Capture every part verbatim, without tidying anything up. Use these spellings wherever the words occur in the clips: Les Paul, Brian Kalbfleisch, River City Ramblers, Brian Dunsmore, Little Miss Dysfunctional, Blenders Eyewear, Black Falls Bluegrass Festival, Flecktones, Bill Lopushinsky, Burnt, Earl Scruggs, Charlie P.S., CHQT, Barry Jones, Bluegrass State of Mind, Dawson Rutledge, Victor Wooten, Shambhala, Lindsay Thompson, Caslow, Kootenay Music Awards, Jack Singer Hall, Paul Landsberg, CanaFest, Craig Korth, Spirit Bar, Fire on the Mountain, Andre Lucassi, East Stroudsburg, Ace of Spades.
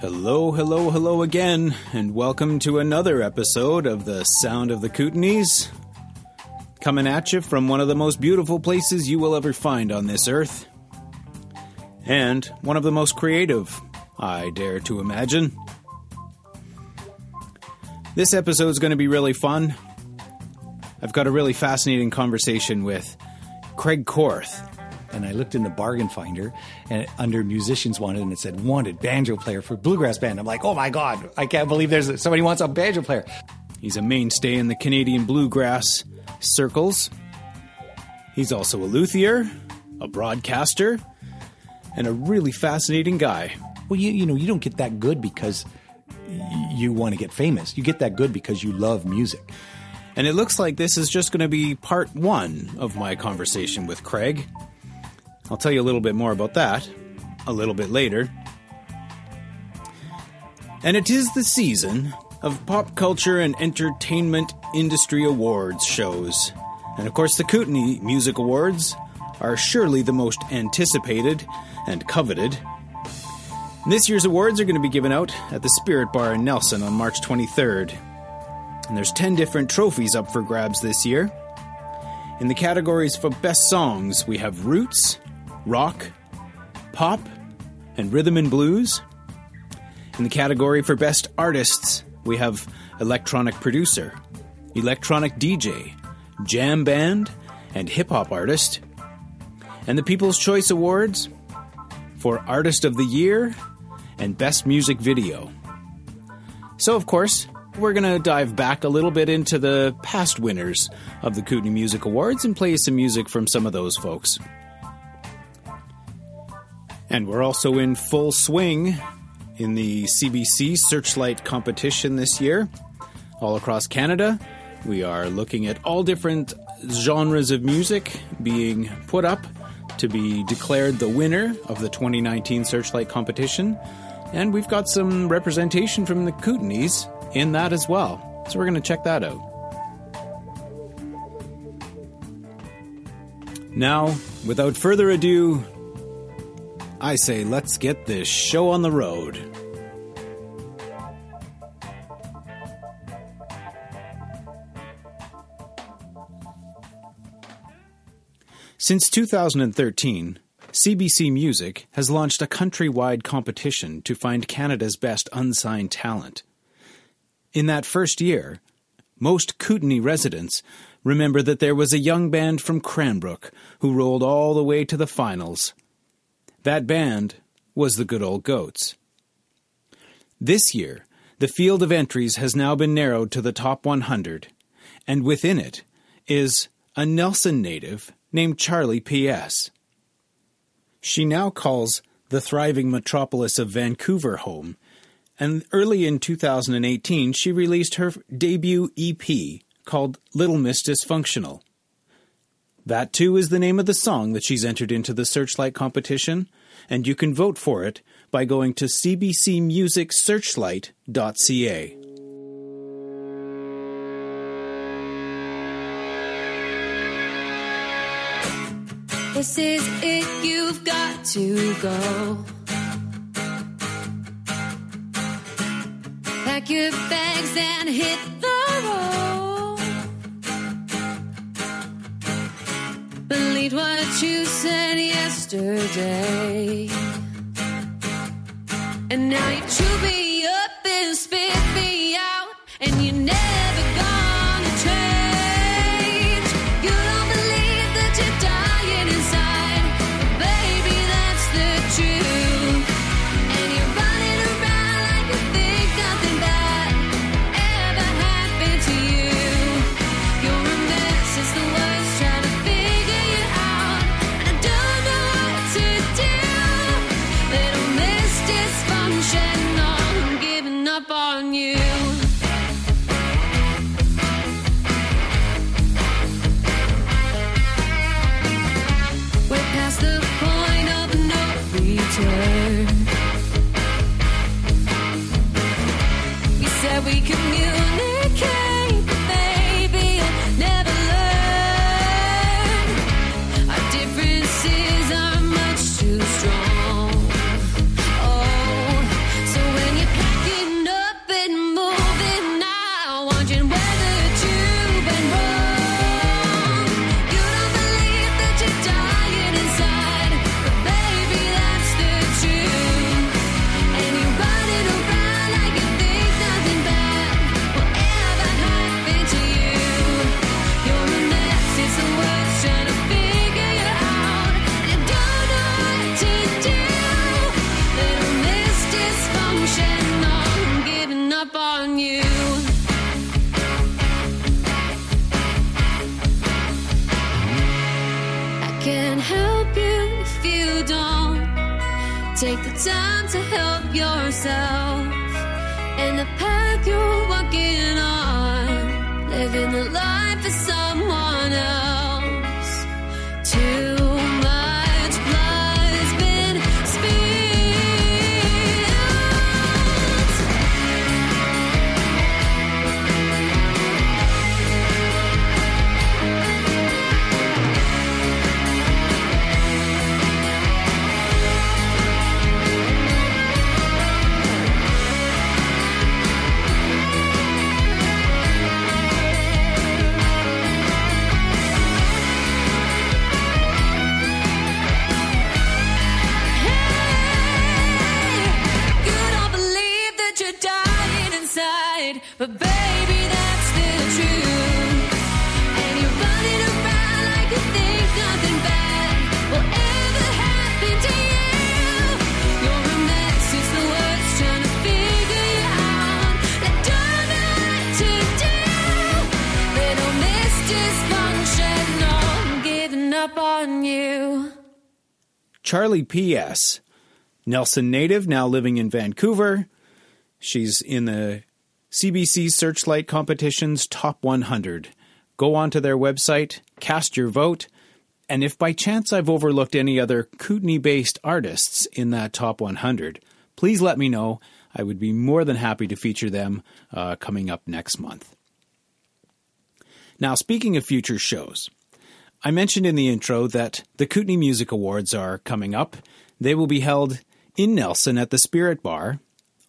Hello, hello, hello again, and welcome to another episode of the Sound of the Kootenays, coming at you from one of the most beautiful places you will ever find on this earth, and one of the most creative, I dare to imagine. This episode's going to be really fun. I've got a really fascinating conversation with Craig Korth. And I looked in the bargain finder and under musicians wanted, and it said wanted banjo player for bluegrass band. I'm like, oh my God, I can't believe there's somebody wants a banjo player. He's a mainstay in the Canadian bluegrass circles. He's also a luthier, a broadcaster, and a really fascinating guy. Well, you, you know, you don't get that good because you want to get famous. You get that good because you love music. And it looks like this is just going to be part one of my conversation with Craig. I'll tell you a little bit more about that a little bit later. And it is the season of pop culture and entertainment industry awards shows. And of course, the Kootenay Music Awards are surely the most anticipated and coveted. And this year's awards are going to be given out at the Spirit Bar in Nelson on March twenty-third. And there's ten different trophies up for grabs this year. In the categories for best songs, we have Roots, Rock, Pop, and Rhythm and Blues. In the category for Best Artists, we have Electronic Producer, Electronic D J, Jam Band, and Hip Hop Artist. And the People's Choice Awards for Artist of the Year and Best Music Video. So, of course, we're going to dive back a little bit into the past winners of the Kootenay Music Awards and play some music from some of those folks. And we're also in full swing in the C B C Searchlight competition this year. All across Canada, we are looking at all different genres of music being put up to be declared the winner of the twenty nineteen Searchlight competition. And we've got some representation from the Kootenays in that as well. So we're going to check that out. Now, without further ado, I say, let's get this show on the road. Since two thousand thirteen, C B C Music has launched a countrywide competition to find Canada's best unsigned talent. In that first year, most Kootenay residents remember that there was a young band from Cranbrook who rolled all the way to the finals. That band was the Good Old Goats. This year, the field of entries has now been narrowed to the top one hundred, and within it is a Nelson native named Charlie P S. She now calls the thriving metropolis of Vancouver home, and early in two thousand eighteen she released her debut E P called Little Miss Dysfunctional. That, too, is the name of the song that she's entered into the Searchlight competition, and you can vote for it by going to c b c music searchlight dot c a. This is it, you've got to go. Pack your bags and hit the road. Believed what you said yesterday, and now you chew me up and spit me out, and you never gonna change. You don't believe that you're dying inside, but baby, that's the truth. And you're running around like you think nothing bad ever happened to you. You're a mess, it's the worst trying to fix. On you, we're past the point of no return. We said we communicate, but baby, you'll never learn. Our differences are much too strong. Oh, so when you on you. I can't help you if you don't take the time to help yourself. And the path you're walking on, living the life of someone else too. But baby, that's the truth. And you're running around like you think nothing bad will ever happen to you. You're a mess, it's the worst, trying to figure you out. They don't know what to do. Little Miss Dysfunctional, giving up on you. Charlie P S, Nelson native, now living in Vancouver. She's in the C B C Searchlight Competition's Top one hundred. Go onto their website, cast your vote, and if by chance I've overlooked any other Kootenay-based artists in that Top one hundred, please let me know. I would be more than happy to feature them uh, coming up next month. Now, speaking of future shows, I mentioned in the intro that the Kootenay Music Awards are coming up. They will be held in Nelson at the Spirit Bar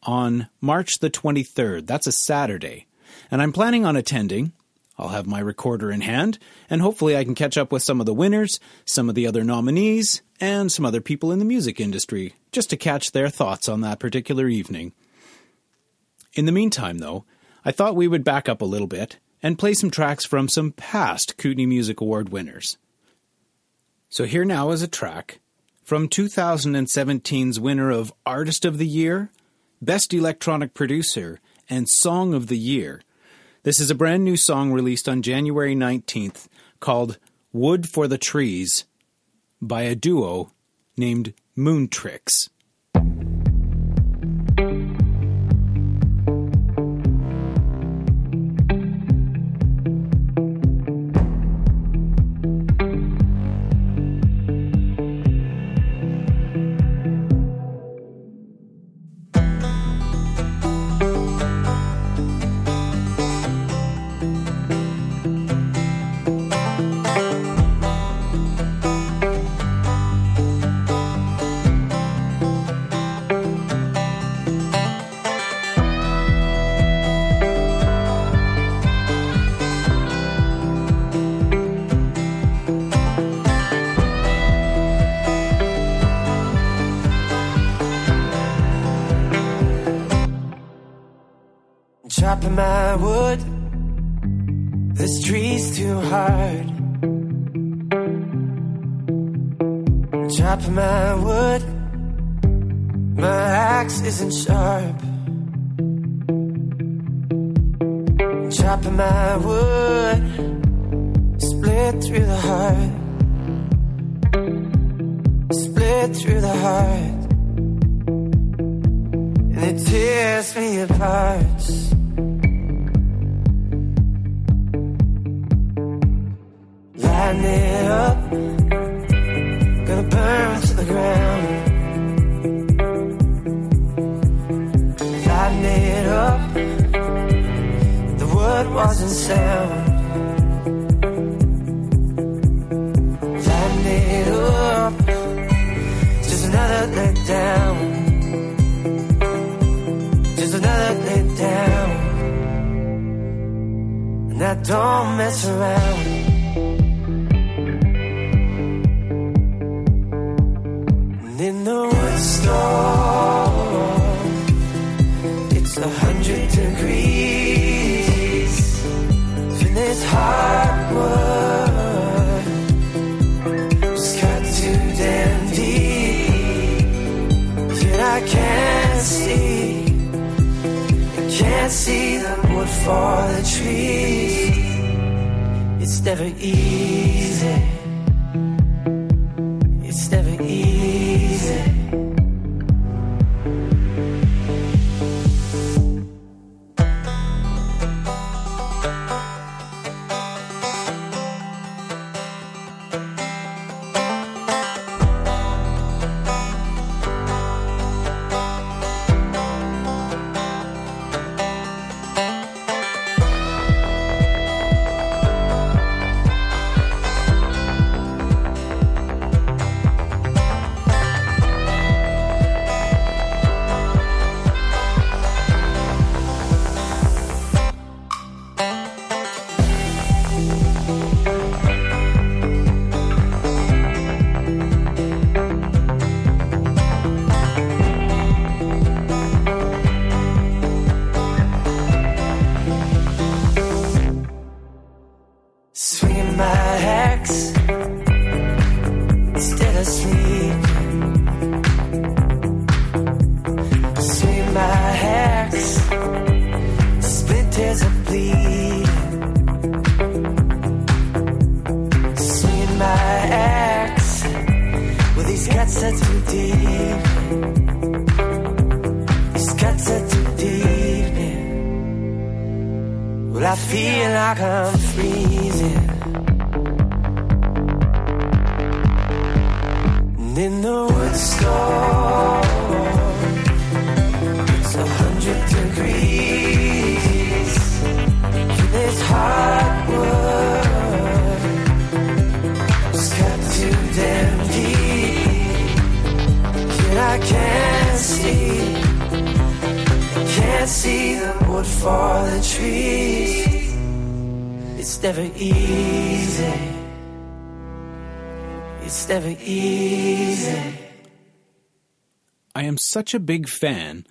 on March the twenty-third, that's a Saturday, and I'm planning on attending. I'll have my recorder in hand, and hopefully I can catch up with some of the winners, some of the other nominees, and some other people in the music industry, just to catch their thoughts on that particular evening. In the meantime, though, I thought we would back up a little bit and play some tracks from some past Kootenay Music Award winners. So here now is a track from two thousand seventeen's winner of Artist of the Year, Best Electronic Producer, and Song of the Year. This is a brand new song released on January nineteenth called Wood for the Trees by a duo named Moontricks. Chopping my wood, this tree's too hard. Chopping my wood, my axe isn't sharp. Chopping my wood, split through the heart. Split through the heart, and it tears me apart. Lighten it up, gonna burn to the ground. Lighten it up, the wood wasn't sound. Lighten it up, just another letdown. Just another letdown, and I don't mess around. In the wood store, it's a hundred degrees. In this hardwood, it's cut too damn deep. Yet I can't see, I Can't see the wood for the trees. It's never easy. It's never easy. Such a big fan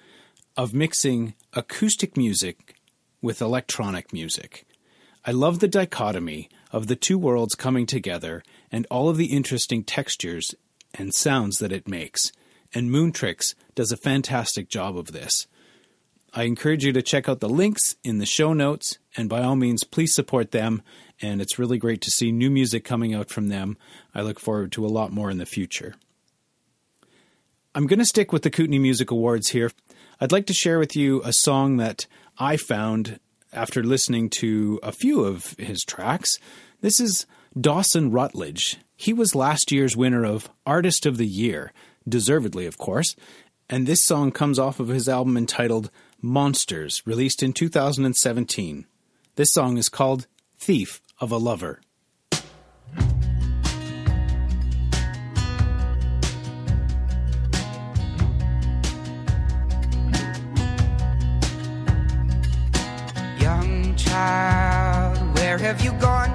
of mixing acoustic music with electronic music. I love the dichotomy of the two worlds coming together and all of the interesting textures and sounds that it makes, and Moontricks does a fantastic job of this. I encourage you to check out the links in the show notes, and by all means, please support them, and it's really great to see new music coming out from them. I look forward to a lot more in the future. I'm going to stick with the Kootenay Music Awards here. I'd like to share with you a song that I found after listening to a few of his tracks. This is Dawson Rutledge. He was last year's winner of Artist of the Year, deservedly, of course. And this song comes off of his album entitled Monsters, released in two thousand seventeen. This song is called Thief of a Lover. Child, where have you gone?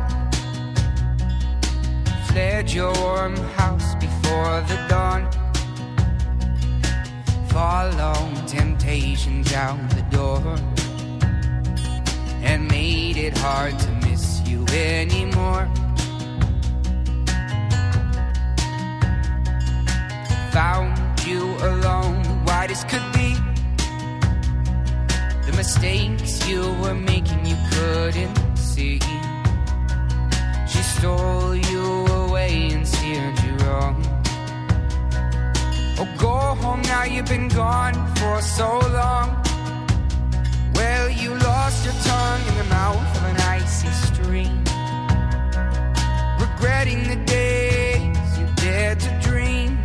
Fled your warm house before the dawn. Followed temptation down the door, and made it hard to miss you anymore. Found you alone, wide as could be. The mistakes you were making you couldn't see. She stole you away and steered you wrong. Oh, go home now, you've been gone for so long. Well, you lost your tongue in the mouth of an icy stream, regretting the days you dared to dream.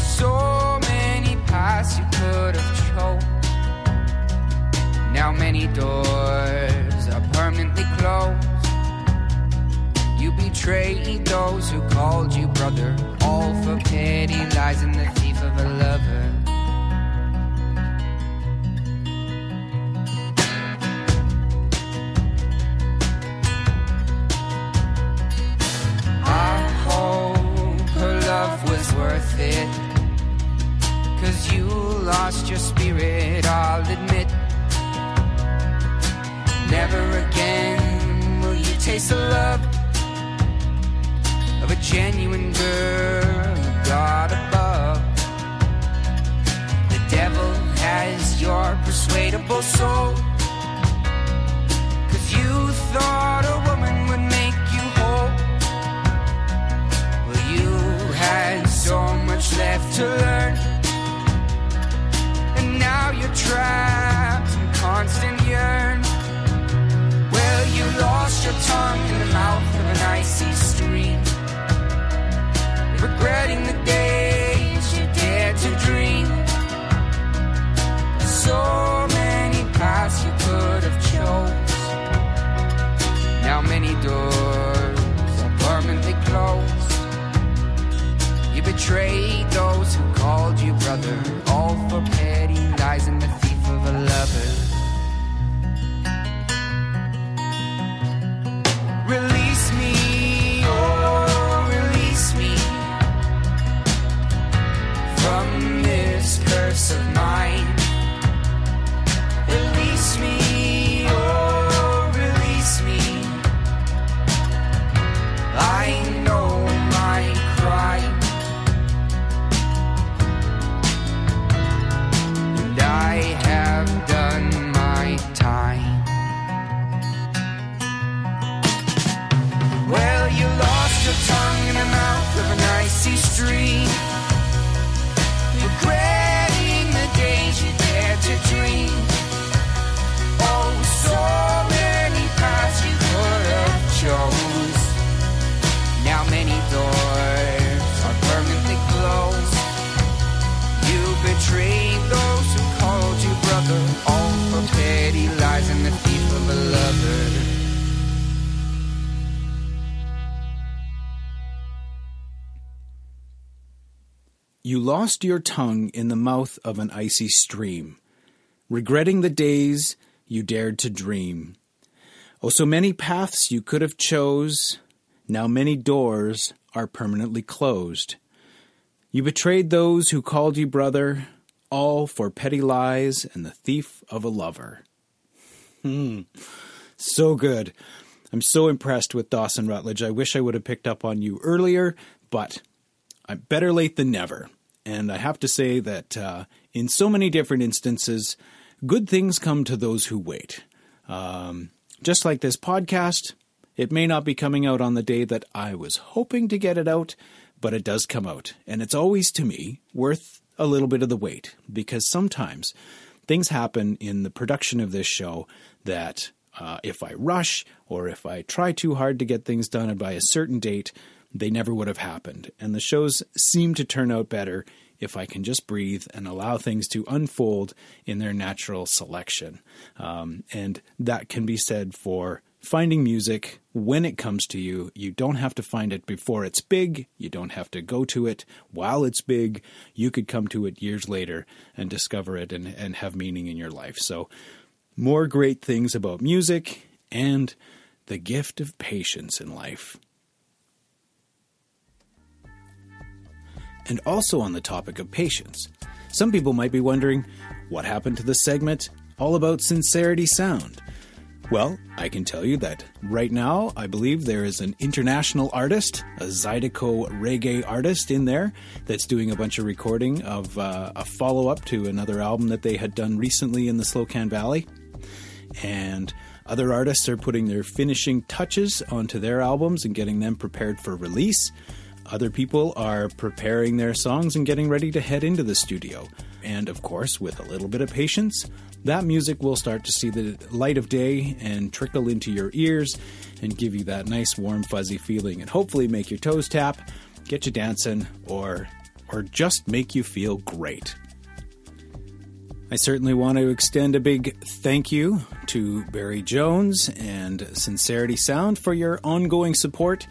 So many paths you could have chosen. Now many doors are permanently closed. You betrayed those who called you brother, all for petty lies and the thief of a lover. I hope her love was worth it, 'cause you lost your spirit, I'll admit. Never again will you taste the love of a genuine girl, God above. The devil has as your persuadable soul. Cause you thought a woman would make you whole. Well, you had so much left to learn, and now you're trapped in constant yearn. Well, you lost your tongue in the mouth of an icy stream, regretting the days you dared to dream. So many paths you could have chose. Now many doors are permanently closed. You betrayed those who called you brother, all for petty lies and the thief of a lover. Release me, oh, release me from this curse of mine. Release me, oh, release me. I know my crime, and I have done my time. Well, you lost your tongue in the mouth of an icy stream, regretting the days you dared to dream. Oh, so many paths you could have chose. Now many doors are permanently closed. You betrayed those who called you brother, all for petty lies and the thief of a lover. You lost your tongue in the mouth of an icy stream, regretting the days you dared to dream. Oh, so many paths you could have chose. Now many doors are permanently closed. You betrayed those who called you brother, all for petty lies and the thief of a lover. Hmm. So good. I'm so impressed with Dawson Rutledge. I wish I would have picked up on you earlier, but I'm better late than never. And I have to say that uh, in so many different instances, good things come to those who wait. Um, just like this podcast, it may not be coming out on the day that I was hoping to get it out, but it does come out. And it's always, to me, worth a little bit of the wait, because sometimes things happen in the production of this show that uh, if I rush or if I try too hard to get things done by a certain date, they never would have happened. And the shows seem to turn out better if I can just breathe and allow things to unfold in their natural selection. Um, and that can be said for finding music when it comes to you. You don't have to find it before it's big. You don't have to go to it while it's big. You could come to it years later and discover it and, and have meaning in your life. So more great things about music and the gift of patience in life. And also on the topic of patience, some people might be wondering, what happened to the segment all about Sincerity Sound? Well, I can tell you that right now, I believe there is an international artist, a Zydeco reggae artist in there that's doing a bunch of recording of uh, a follow-up to another album that they had done recently in the Slocan Valley. And other artists are putting their finishing touches onto their albums and getting them prepared for release. Other people are preparing their songs and getting ready to head into the studio. And of course, with a little bit of patience, that music will start to see the light of day and trickle into your ears and give you that nice warm fuzzy feeling and hopefully make your toes tap, get you dancing, or or just make you feel great. I certainly want to extend a big thank you to Barry Jones and Sincerity Sound for your ongoing support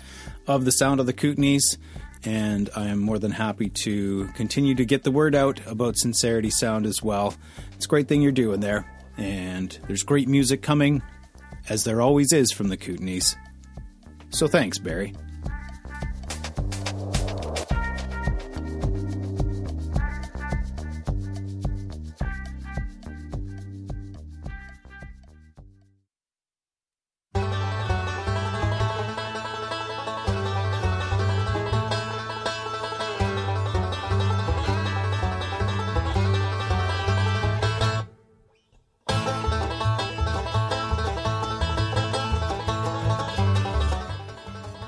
of the Sound of the Kootenays, and I am more than happy to continue to get the word out about Sincerity Sound as well. It's a great thing you're doing there, and there's great music coming, as there always is from the Kootenays. So thanks, Barry.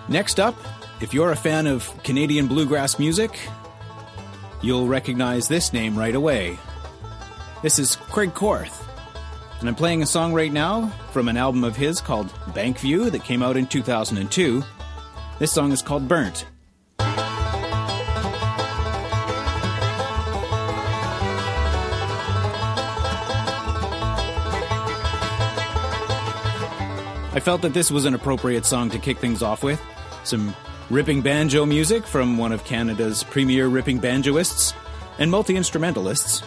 Next up, if you're a fan of Canadian bluegrass music, you'll recognize this name right away. This is Craig Korth, and I'm playing a song right now from an album of his called Bankview that came out in two thousand two. This song is called Burnt. I felt that this was an appropriate song to kick things off with. Some ripping banjo music from one of Canada's premier ripping banjoists and multi-instrumentalists.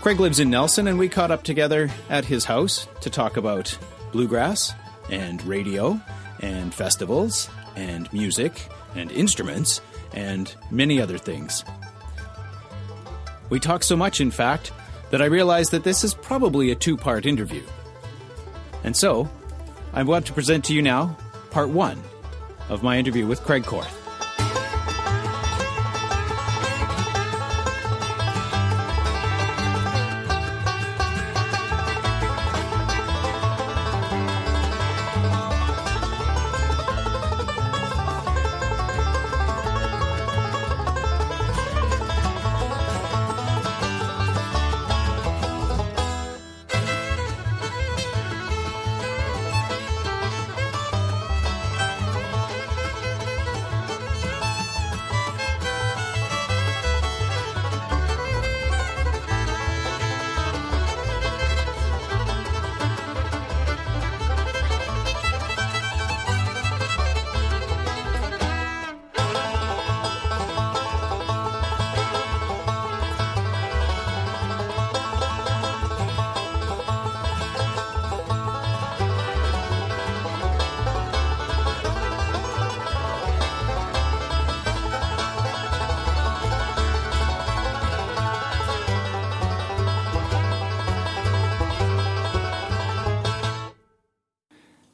Craig lives in Nelson, and we caught up together at his house to talk about bluegrass and radio and festivals and music and instruments and many other things. We talked so much, in fact, that I realized that this is probably a two-part interview. And so I want to present to you now part one of my interview with Craig Korth.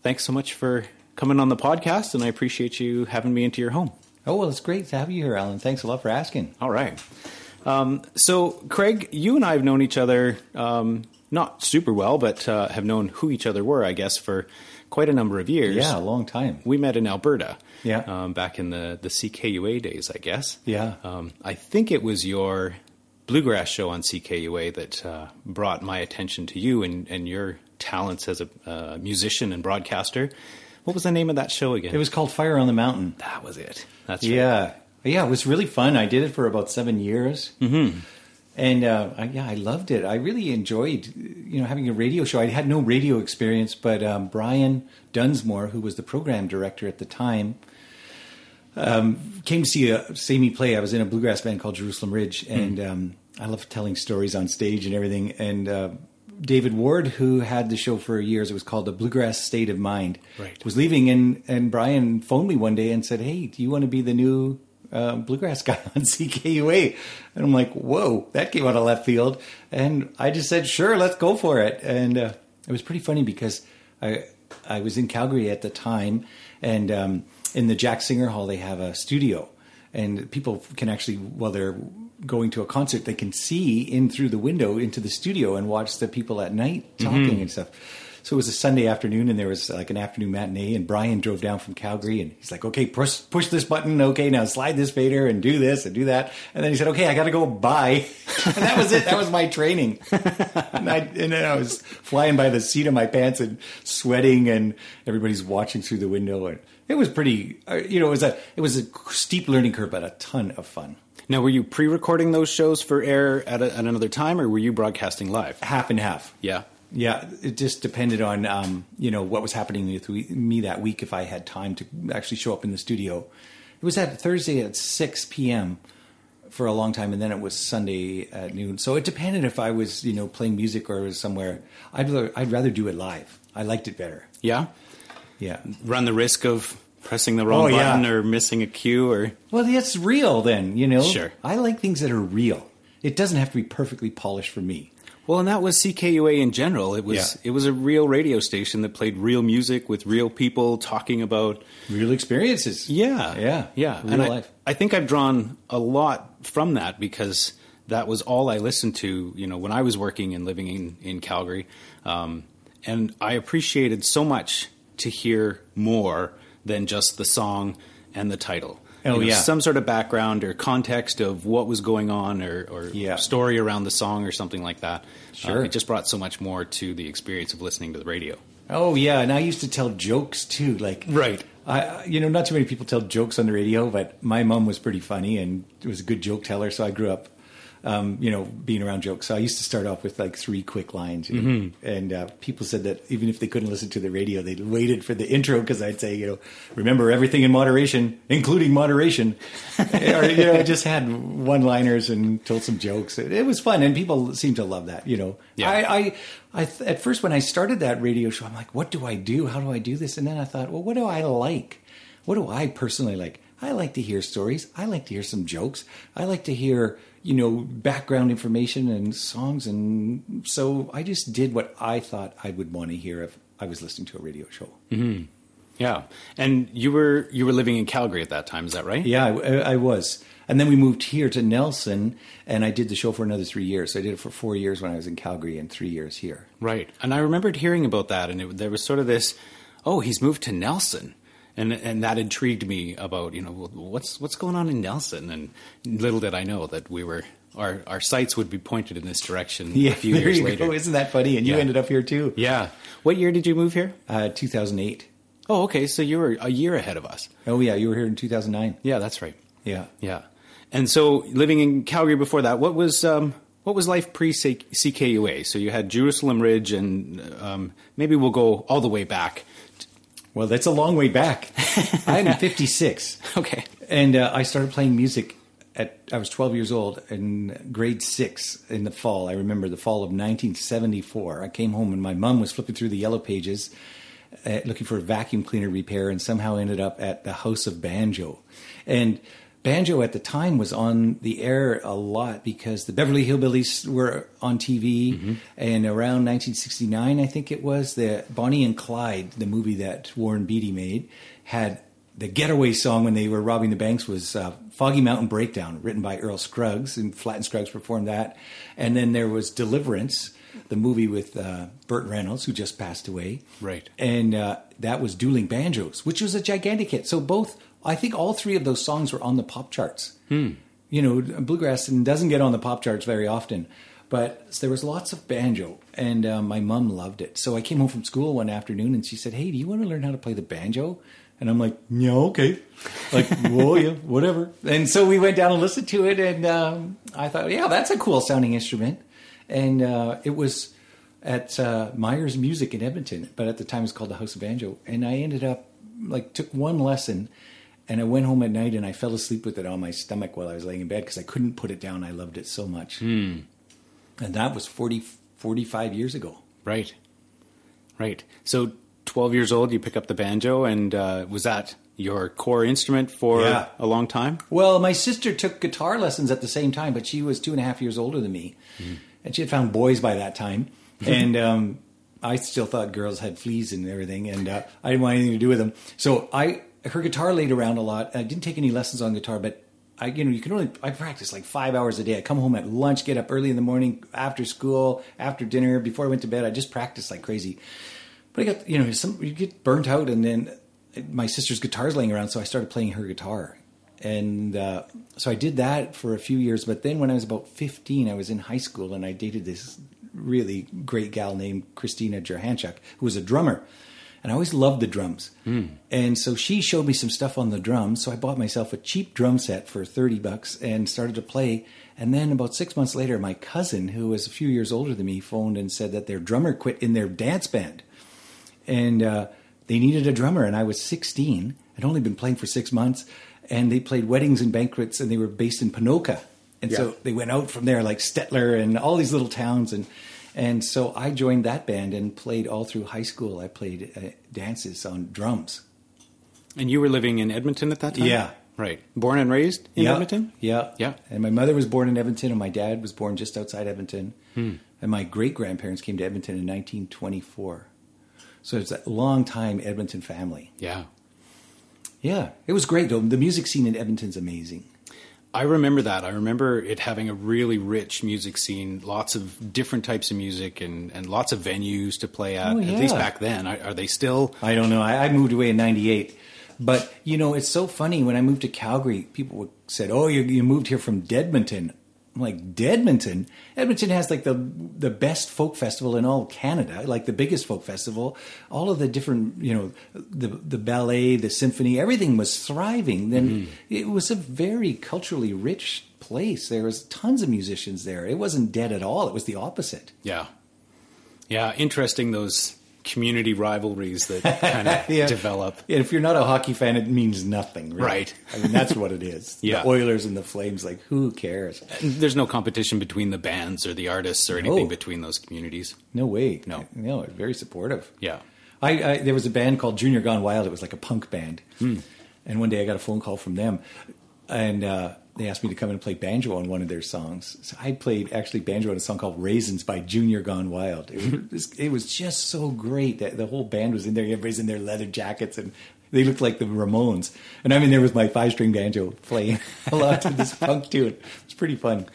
Thanks so much for coming on the podcast, and I appreciate you having me into your home. Oh, well, it's great to have you here, Alan. Thanks a lot for asking. All right. Um, so, Craig, you and I have known each other, um, not super well, but uh, have known who each other were, I guess, for quite a number of years. Yeah, a long time. We met in Alberta. Yeah. Um, back in the, the C K U A days, I guess. Yeah. Um, I think it was your bluegrass show on C K U A that uh, brought my attention to you and, and your talents as a uh, musician and broadcaster. What was the name of that show again? It was called Fire on the Mountain. That was it. That's right. Yeah. Yeah, it was really fun. I did it for about seven years. Mm-hmm. And uh, I, yeah, I loved it. I really enjoyed, you know, having a radio show. I had no radio experience, but um, Brian Dunsmore, who was the program director at the time, um, came to see, a, see me play. I was in a bluegrass band called Jerusalem Ridge, and mm-hmm. um, I love telling stories on stage and everything. And uh, David Ward, who had the show for years, it was called The Bluegrass State of Mind, right, was leaving, and, and Brian phoned me one day and said, hey, do you want to be the new uh, bluegrass guy on C K U A? And I'm like, whoa, that came out of left field. And I just said, sure, let's go for it. And uh, it was pretty funny because I I was in Calgary at the time, and um, in the Jack Singer Hall, they have a studio, and people can actually, well, they're going to a concert, they can see in through the window into the studio and watch the people at night talking mm-hmm. and stuff. So it was a Sunday afternoon, and there was like an afternoon matinee, and Brian drove down from Calgary, and he's like, okay, push, push this button. Okay, now slide this fader and do this and do that. And then he said, okay, I got to go. Bye. And that was it. That was my training. And I, and I was flying by the seat of my pants and sweating, and everybody's watching through the window. And it was pretty, you know, it was a, it was a steep learning curve, but a ton of fun. Now, were you pre-recording those shows for air at, a, at another time, or were you broadcasting live? Half and half. Yeah. Yeah. It just depended on, um, you know, what was happening with me that week, if I had time to actually show up in the studio. It was that Thursday at six p.m. for a long time, and then it was Sunday at noon. So it depended if I was, you know, playing music or was somewhere. I'd, I'd rather do it live. I liked it better. Yeah? Yeah. Run the risk of pressing the wrong oh, button yeah. or missing a cue, or well, that's real then, you know. Sure. I like things that are real. It doesn't have to be perfectly polished for me. Well, and that was C K U A in general. It was yeah. it was a real radio station that played real music with real people talking about real experiences. Yeah. Yeah. Yeah. Real and life. I, I think I've drawn a lot from that because that was all I listened to, you know, when I was working and living in, in Calgary. Um, and I appreciated so much to hear more than just the song and the title. Oh, you know, yeah. Some sort of background or context of what was going on, or, or yeah. story around the song or something like that. Sure. Uh, it just brought so much more to the experience of listening to the radio. Oh, yeah. And I used to tell jokes, too. Like, right. I, you know, not too many people tell jokes on the radio, but my mom was pretty funny and was a good joke teller. So I grew up, um, you know, being around jokes. So I used to start off with like three quick lines. You know? Mm-hmm. And uh, people said that even if they couldn't listen to the radio, they waited for the intro because I'd say, you know, remember everything in moderation, including moderation. Or, you know, I just had one-liners and told some jokes. It, it was fun. And people seemed to love that, you know. Yeah. I... I I th- at first, when I started that radio show, I'm like, what do I do? How do I do this? And then I thought, well, what do I like? What do I personally like? I like to hear stories. I like to hear some jokes. I like to hear, you know, background information and songs. And so I just did what I thought I would want to hear if I was listening to a radio show. Mm-hmm. Yeah. And you were you were living in Calgary at that time. Is that right? Yeah, I, I was. And then we moved here to Nelson, and I did the show for another three years. So I did it for four years when I was in Calgary and three years here. Right. And I remembered hearing about that, and it, there was sort of this, oh, he's moved to Nelson. And and that intrigued me about, you know, what's what's going on in Nelson? And little did I know that we were, our, our sights would be pointed in this direction yeah, a few there years you later. Go. Isn't that funny? And yeah. you ended up here too. Yeah. What year did you move here? Uh, two thousand eight. Oh, okay. So you were a year ahead of us. Oh, yeah. You were here in two thousand nine. Yeah, that's right. Yeah. Yeah. And so, living in Calgary before that, what was um, what was life pre-C K U A? So you had Jerusalem Ridge, and um, maybe we'll go all the way back. Well, that's a long way back. I'm fifty-six. Okay. And uh, I started playing music at I was twelve years old in grade six in the fall. I remember the fall of nineteen seventy-four. I came home and my mom was flipping through the Yellow Pages uh, looking for a vacuum cleaner repair, and somehow ended up at the House of Banjo. And banjo at the time was on the air a lot because the Beverly Hillbillies were on T V, mm-hmm. and around nineteen sixty-nine, I think it was, the Bonnie and Clyde, the movie that Warren Beatty made, had the getaway song when they were robbing the banks was uh, Foggy Mountain Breakdown, written by Earl Scruggs, and Flat and Scruggs performed that. And then there was Deliverance, the movie with uh, Burt Reynolds, who just passed away. Right. And uh, that was Dueling Banjos, which was a gigantic hit. So both... I think all three of those songs were on the pop charts. Hmm. You know, bluegrass doesn't get on the pop charts very often, but there was lots of banjo, and uh, my mom loved it. So I came home from school one afternoon, and she said, "Hey, do you want to learn how to play the banjo?" And I'm like, "Yeah, okay." Like, "Whoa, yeah, whatever." And so we went down and listened to it, and um, I thought, "Yeah, that's a cool sounding instrument." And uh, it was at uh, Myers Music in Edmonton, but at the time it was called the House of Banjo. And I ended up like took one lesson. And I went home at night and I fell asleep with it on my stomach while I was laying in bed because I couldn't put it down. I loved it so much. Mm. And that was forty, forty-five years ago. Right. Right. So twelve years old, you pick up the banjo, and uh, was that your core instrument for yeah. a long time? Well, my sister took guitar lessons at the same time, but she was two and a half years older than me. Mm. And she had found boys by that time. and... um I still thought girls had fleas and everything, and uh, I didn't want anything to do with them. So I, her guitar laid around a lot. I didn't take any lessons on guitar, but I, you know, you can only, I practiced like five hours a day. I come home at lunch, get up early in the morning, after school, after dinner, before I went to bed. I just practiced like crazy. But I got, you know, some, you get burnt out, and then my sister's guitar's laying around, so I started playing her guitar. And uh, so I did that for a few years. But then when I was about fifteen, I was in high school, and I dated this really great gal named Christina Jerhanchuk, who was a drummer, and I always loved the drums. Mm. And so she showed me some stuff on the drums. So I bought myself a cheap drum set for thirty bucks and started to play. And then about six months later, my cousin, who was a few years older than me, phoned and said that their drummer quit in their dance band, and uh, they needed a drummer. And I was sixteen. I'd only been playing for six months, and they played weddings and banquets, and they were based in Panoka. And yeah. so they went out from there, like Stettler and all these little towns. And and so I joined that band and played all through high school. I played uh, dances on drums. And you were living in Edmonton at that time? Yeah. Right. Born and raised in yeah. Edmonton? Yeah. Yeah. And my mother was born in Edmonton, and my dad was born just outside Edmonton. Hmm. And my great-grandparents came to Edmonton in nineteen twenty-four. So it's a long-time Edmonton family. Yeah. Yeah. It was great, though. The music scene in Edmonton's amazing. I remember that. I remember it having a really rich music scene, lots of different types of music, and, and lots of venues to play at, oh, yeah. at least back then. Are they still? I don't know. I, I moved away in ninety-eight, But, you know, it's so funny. When I moved to Calgary, people said, oh, you, you moved here from Edmonton. I'm like, Edmonton? Edmonton has, like, the the best folk festival in all Canada, like the biggest folk festival. All of the different, you know, the the ballet, the symphony, everything was thriving. Then mm-hmm. It was a very culturally rich place. There was tons of musicians there. It wasn't dead at all. It was the opposite. Yeah. Yeah, interesting, those community rivalries that kind of yeah. develop. Yeah, if you're not a hockey fan, it means nothing, really. Right? I mean, that's what it is. Yeah. The Oilers and the Flames, like, who cares? There's no competition between the bands or the artists or anything no. between those communities. No way. No. No, very supportive. Yeah. I, I there was a band called Junior Gone Wild. It was like a punk band. Mm. And one day I got a phone call from them. And uh, they asked me to come and play banjo on one of their songs. So I played actually banjo on a song called Raisins by Junior Gone Wild. It was, it was just so great that the whole band was in there. Everybody's in their leather jackets and they looked like the Ramones. And I'm in there with my five string banjo playing a lot to this punk tune. It was pretty fun.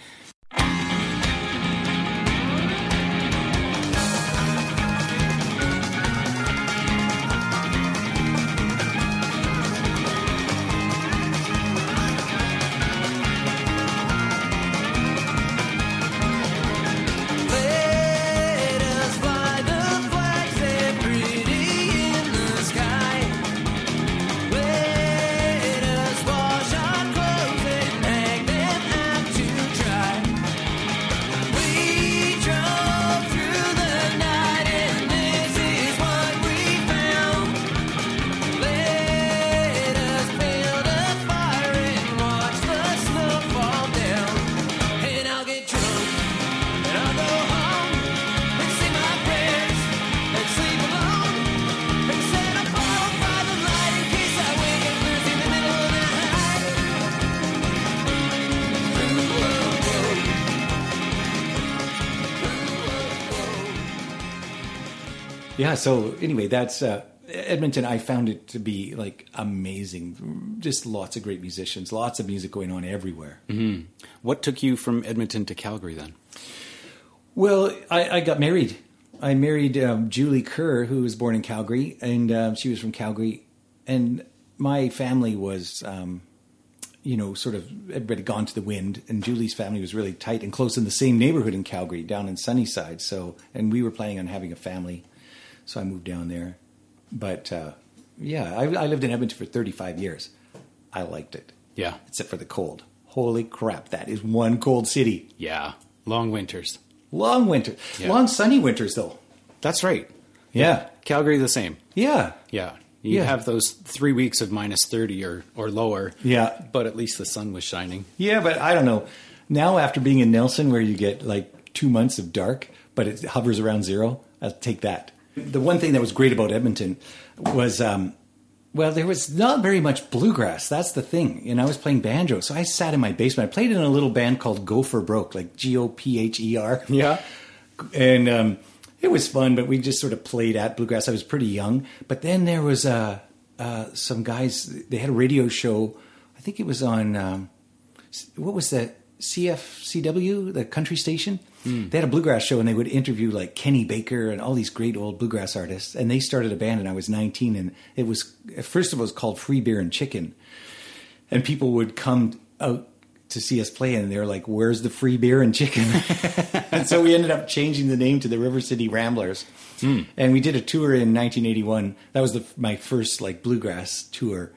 Yeah, so anyway, that's uh, Edmonton. I found it to be, like, amazing. Just lots of great musicians, lots of music going on everywhere. Mm-hmm. What took you from Edmonton to Calgary then? Well, I, I got married. I married um, Julie Kerr, who was born in Calgary, and um, she was from Calgary. And my family was, um, you know, sort of everybody gone to the wind. And Julie's family was really tight and close in the same neighborhood in Calgary, down in Sunnyside. So, and we were planning on having a family. So I moved down there. But, uh, yeah, I, I lived in Edmonton for thirty-five years. I liked it. Yeah. Except for the cold. Holy crap, that is one cold city. Yeah. Long winters. Long winters. Yeah. Long sunny winters, though. That's right. Yeah. yeah. Calgary, the same. Yeah. Yeah. You yeah. have those three weeks of minus thirty or, or lower. Yeah. But at least the sun was shining. Yeah, but I don't know. Now, after being in Nelson, where you get, like, two months of dark, but it hovers around zero, I'll take that. The one thing that was great about Edmonton was, um, well, there was not very much bluegrass. That's the thing. And I was playing banjo. So I sat in my basement. I played in a little band called Go for Broke, like G O P H E R. Yeah. And um, it was fun, but we just sort of played at bluegrass. I was pretty young. But then there was uh, uh, some guys, they had a radio show. I think it was on, um, what was that? C F C W, the country station. Mm. They had a bluegrass show and they would interview like Kenny Baker and all these great old bluegrass artists. And they started a band and I was nineteen and it was, first of all, it was called Free Beer and Chicken. And people would come out to see us play and they're like, where's the free beer and chicken? And so we ended up changing the name to the River City Ramblers. Mm. And we did a tour in nineteen eighty-one. That was the, my first like bluegrass tour.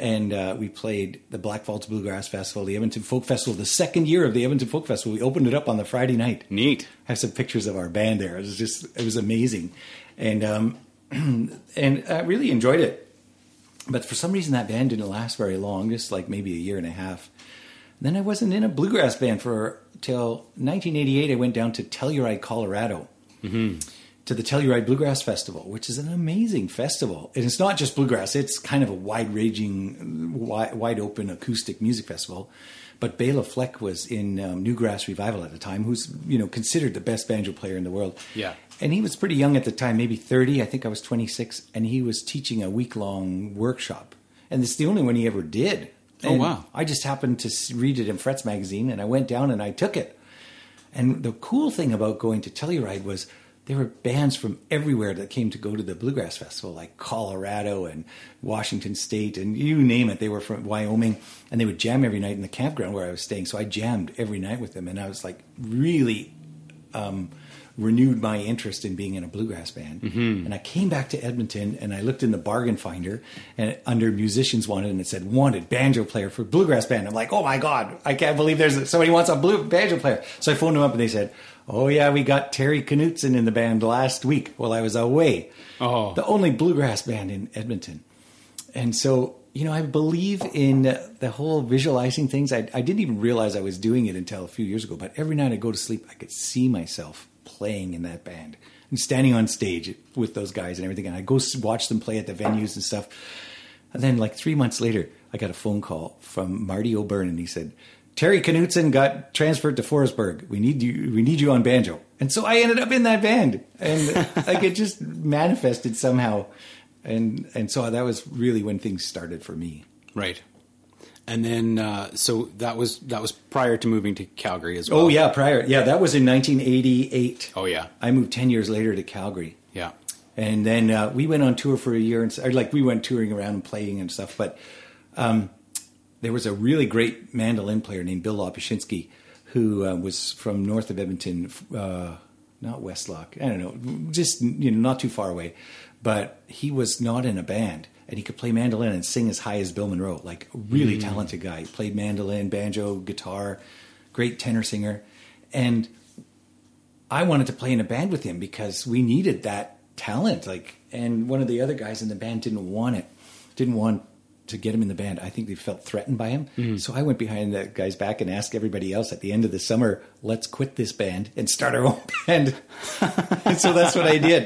And uh, we played the Black Falls Bluegrass Festival, the Edmonton Folk Festival, the second year of the Edmonton Folk Festival. We opened it up on the Friday night. Neat. I have some pictures of our band there. It was just, it was amazing. And um, and I really enjoyed it. But for some reason, that band didn't last very long, just like maybe a year and a half. And then I wasn't in a bluegrass band for till nineteen eighty-eight. I went down to Telluride, Colorado. Mm-hmm. To the Telluride Bluegrass Festival, which is an amazing festival. And it's not just bluegrass. It's kind of a wide-ranging, wide-open acoustic music festival. But Bela Fleck was in um, Newgrass Revival at the time, who's, you know, considered the best banjo player in the world. Yeah. And he was pretty young at the time, maybe thirty. I think I was twenty-six. And he was teaching a week-long workshop. And it's the only one he ever did. And oh, wow. I just happened to read it in Frets magazine, and I went down and I took it. And the cool thing about going to Telluride was there were bands from everywhere that came to go to the Bluegrass Festival, like Colorado and Washington State, and you name it. They were from Wyoming, and they would jam every night in the campground where I was staying. So I jammed every night with them, and I was like really um, renewed my interest in being in a bluegrass band. Mm-hmm. And I came back to Edmonton, and I looked in the bargain finder, and under Musicians Wanted, and it said, wanted banjo player for bluegrass band. I'm like, oh my God, I can't believe there's somebody wants a blue banjo player. So I phoned them up, and they said, oh yeah, we got Terry Knutson in the band last week while I was away. Oh. The only bluegrass band in Edmonton. And so, you know, I believe in the whole visualizing things. I, I didn't even realize I was doing it until a few years ago, but every night I go to sleep, I could see myself playing in that band and standing on stage with those guys and everything. And I go watch them play at the venues and stuff. And then like three months later, I got a phone call from Marty O'Byrne, and he said, Terry Knutson got transferred to Forestburg. We need you. We need you on banjo. And so I ended up in that band, and like it just manifested somehow. And and so that was really when things started for me. Right. And then uh, so that was that was prior to moving to Calgary as well. Oh yeah, prior. Yeah, that was in nineteen eighty-eight. Oh yeah. I moved ten years later to Calgary. Yeah. And then uh, we went on tour for a year, and or like we went touring around and playing and stuff, but. Um, There was a really great mandolin player named Bill Lopushinsky who uh, was from north of Edmonton, uh, not Westlock, I don't know, just you know, not too far away. But he was not in a band, and he could play mandolin and sing as high as Bill Monroe, like a really mm. talented guy. He played mandolin, banjo, guitar, great tenor singer. And I wanted to play in a band with him because we needed that talent. Like, and one of the other guys in the band didn't want it, didn't want to get him in the band. I think they felt threatened by him. Mm-hmm. So I went behind that guy's back and asked everybody else at the end of the summer, let's quit this band and start our own band. And so that's what I did.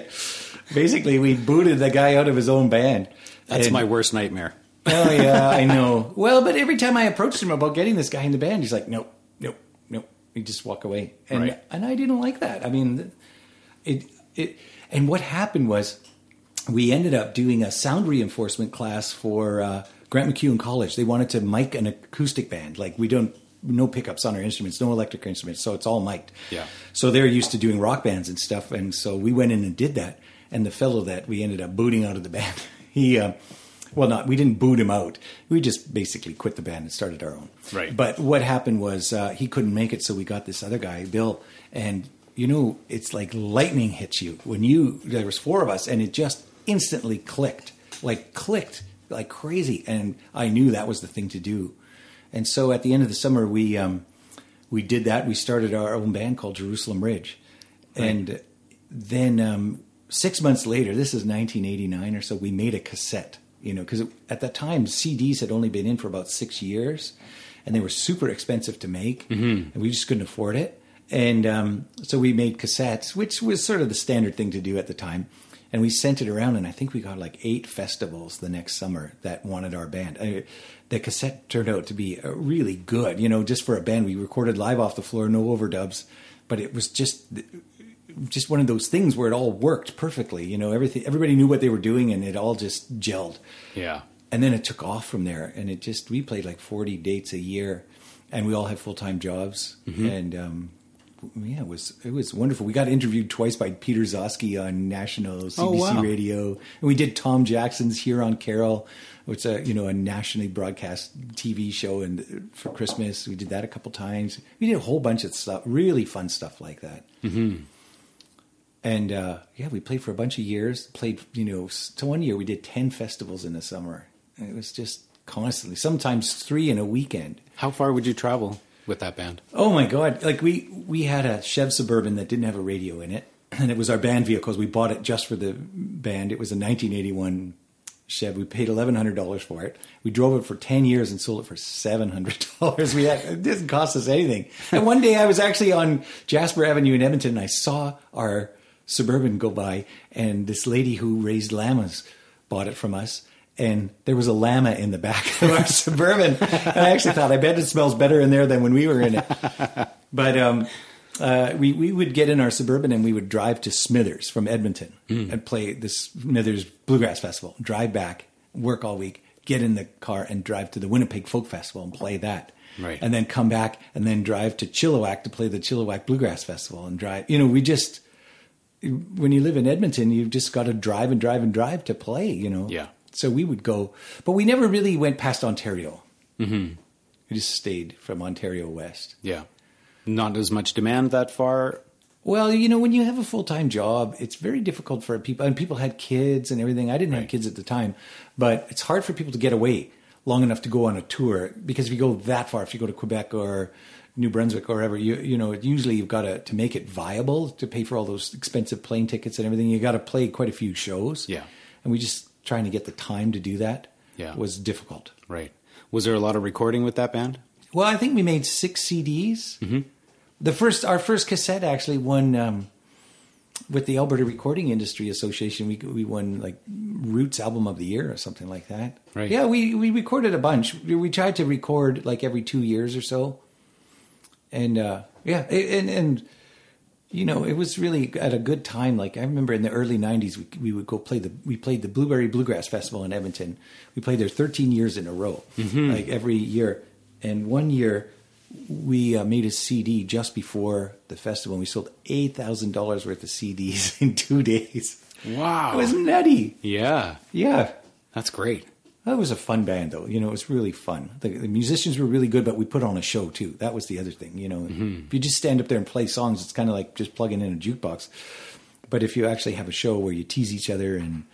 Basically, we booted the guy out of his own band. That's and, my worst nightmare. Oh yeah, I know. Well, but every time I approached him about getting this guy in the band, he's like, nope, nope, nope. We just walk away. And, right. and I didn't like that. I mean, it, it, and what happened was, we ended up doing a sound reinforcement class for uh, Grant McEwen College. They wanted to mic an acoustic band. Like we don't, no pickups on our instruments, no electric instruments. So it's all mic'd. Yeah. So they're used to doing rock bands and stuff. And so we went in and did that. And the fellow that we ended up booting out of the band, he, uh, well, not, we didn't boot him out. We just basically quit the band and started our own. Right. But what happened was uh, he couldn't make it. So we got this other guy, Bill, and you know, it's like lightning hits you when you, there was four of us and it just, instantly clicked, like clicked like crazy. And I knew that was the thing to do. And so at the end of the summer, we, um, we did that. We started our own band called Jerusalem Ridge. Right. And then, um, six months later, this is nineteen eighty-nine or so, we made a cassette, you know, cause it, at that time C Ds had only been in for about six years and they were super expensive to make mm-hmm. and we just couldn't afford it. And, um, so we made cassettes, which was sort of the standard thing to do at the time. And we sent it around, and I think we got like eight festivals the next summer that wanted our band. I, the cassette turned out to be really good, you know, just for a band. We recorded live off the floor, no overdubs, but it was just just one of those things where it all worked perfectly. You know, everything, everybody knew what they were doing, and it all just gelled. Yeah. And then it took off from there, and it just, we played like forty dates a year, and we all had full-time jobs, mm-hmm. and... um yeah, it was it was wonderful. We got interviewed twice by Peter Zosky on national C B C oh, wow. radio, and we did Tom Jackson's Here on Carol, which a you know a nationally broadcast T V show. And for Christmas, we did that a couple times. We did a whole bunch of stuff, really fun stuff like that. Mm-hmm. And uh, yeah, we played for a bunch of years. Played you know, to one year we did ten festivals in the summer. And it was just constantly, sometimes three in a weekend. How far would you travel with that band? Oh my God. Like we, we had a Chev Suburban that didn't have a radio in it, and it was our band vehicles. We bought it just for the band. It was a nineteen eighty-one Chev. We paid eleven hundred dollars for it. We drove it for ten years and sold it for seven hundred dollars. We had, it didn't cost us anything. And one day I was actually on Jasper Avenue in Edmonton, and I saw our Suburban go by, and this lady who raised llamas bought it from us. And there was a llama in the back of our Suburban. And I actually thought, I bet it smells better in there than when we were in it. But um, uh, we, we would get in our Suburban and we would drive to Smithers from Edmonton mm. and play the Smithers Bluegrass Festival, drive back, work all week, get in the car and drive to the Winnipeg Folk Festival and play that. Right. And then come back and then drive to Chilliwack to play the Chilliwack Bluegrass Festival and drive. You know, we just... when you live in Edmonton, you've just got to drive and drive and drive to play, you know? Yeah. So we would go, but we never really went past Ontario. Mm-hmm. We just stayed from Ontario West. Yeah. Not as much demand that far. Well, you know, when you have a full-time job, it's very difficult for people, and people had kids and everything. I didn't right. have kids at the time, but it's hard for people to get away long enough to go on a tour, because if you go that far, if you go to Quebec or New Brunswick or wherever, you you know, usually you've got to, to make it viable to pay for all those expensive plane tickets and everything. You got to play quite a few shows. Yeah. And we just trying to get the time to do that yeah. was difficult. Right. Was there a lot of recording with that band? Well, I think we made six C Ds. Mm-hmm. The first, our first cassette actually won, um, with the Alberta Recording Industry Association, we we won like Roots Album of the Year or something like that. Right. Yeah, we, we recorded a bunch. We tried to record like every two years or so. And, uh, yeah, and, and, you know, it was really at a good time. Like I remember in the early nineties, we, we would go play the, we played the Blueberry Bluegrass Festival in Edmonton. We played there thirteen years in a row, mm-hmm. like every year. And one year, we uh, made a C D just before the festival, and we sold eight thousand dollars worth of C Ds in two days. Wow. It was nutty. Yeah. Yeah. That's great. That was a fun band, though. You know, it was really fun. The, the musicians were really good, but we put on a show, too. That was the other thing, you know. Mm-hmm. If you just stand up there and play songs, it's kind of like just plugging in a jukebox. But if you actually have a show where you tease each other and,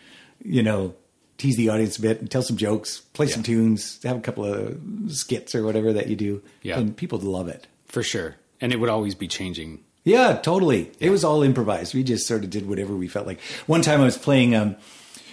you know, tease the audience a bit and tell some jokes, play yeah. some tunes, have a couple of skits or whatever that you do. Yeah. And people love it. For sure. And it would always be changing. Yeah, totally. Yeah. It was all improvised. We just sort of did whatever we felt like. One time I was playing um,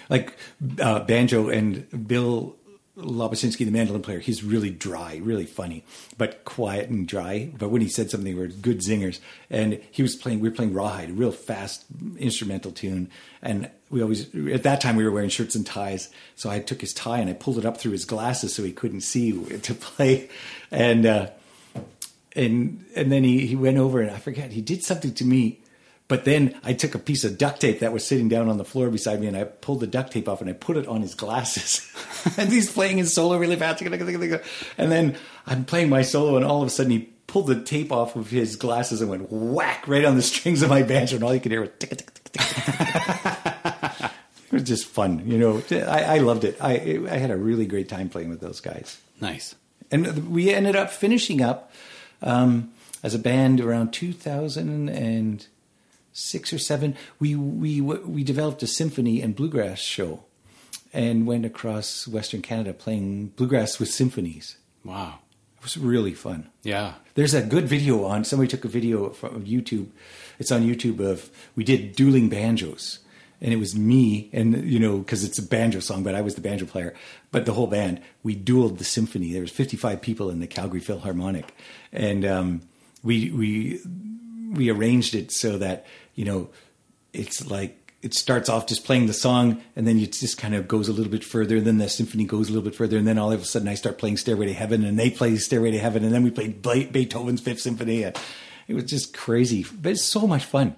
like uh, banjo, and Bill Lopushinsky, the mandolin player, he's really dry, really funny, but quiet and dry. But when he said something, they were good zingers. And he was playing, we were playing Rawhide, a real fast instrumental tune. And we always, at that time, we were wearing shirts and ties. So I took his tie and I pulled it up through his glasses so he couldn't see to play. And, uh, and, and then he, he went over and I forget, he did something to me. But then I took a piece of duct tape that was sitting down on the floor beside me, and I pulled the duct tape off and I put it on his glasses. And he's playing his solo really fast. And then I'm playing my solo, and all of a sudden he pulled the tape off of his glasses and went whack right on the strings of my banjo, and all you could hear was tick, tick, tick, tick. It was just fun, you know. I, I loved it. I it, I had a really great time playing with those guys. Nice. And we ended up finishing up um, as a band around two thousand and six or seven, we, we, we developed a symphony and bluegrass show and went across Western Canada playing bluegrass with symphonies. Wow. It was really fun. Yeah. There's a good video on, somebody took a video from YouTube. It's on YouTube of, we did dueling banjos, and it was me and, you know, cause it's a banjo song, but I was the banjo player, but the whole band, we dueled the symphony. There was fifty-five people in the Calgary Philharmonic, and um, we, we, we arranged it so that, you know, it's like, it starts off just playing the song, and then it just kind of goes a little bit further, and then the symphony goes a little bit further, and then all of a sudden I start playing Stairway to Heaven, and they play Stairway to Heaven, and then we played Beethoven's Fifth Symphony. And it was just crazy, but it's so much fun.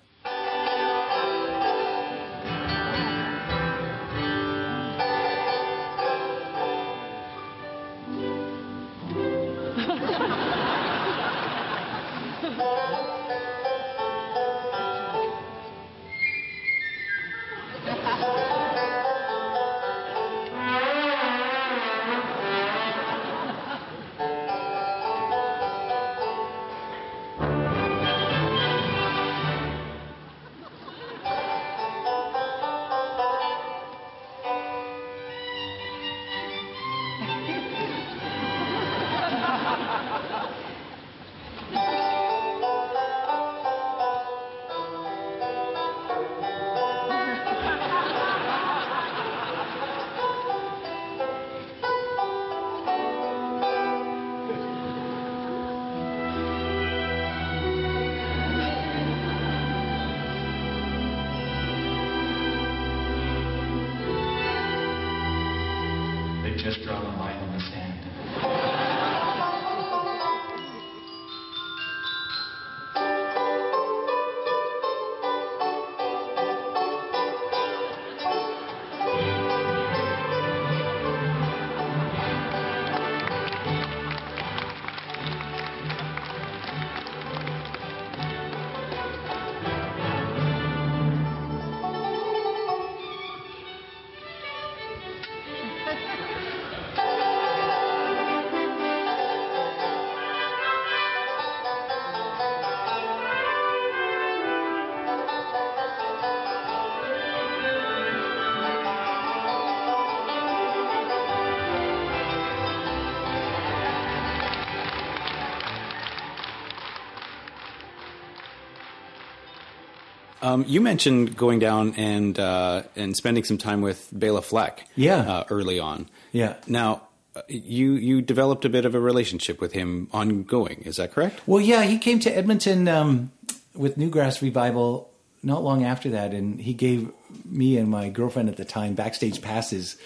Um, you mentioned going down and uh, and spending some time with Bela Fleck. Yeah. Uh, early on. Yeah. Now, you you developed a bit of a relationship with him ongoing. Is that correct? Well, yeah. He came to Edmonton um, with Newgrass Revival not long after that, and he gave me and my girlfriend at the time backstage passes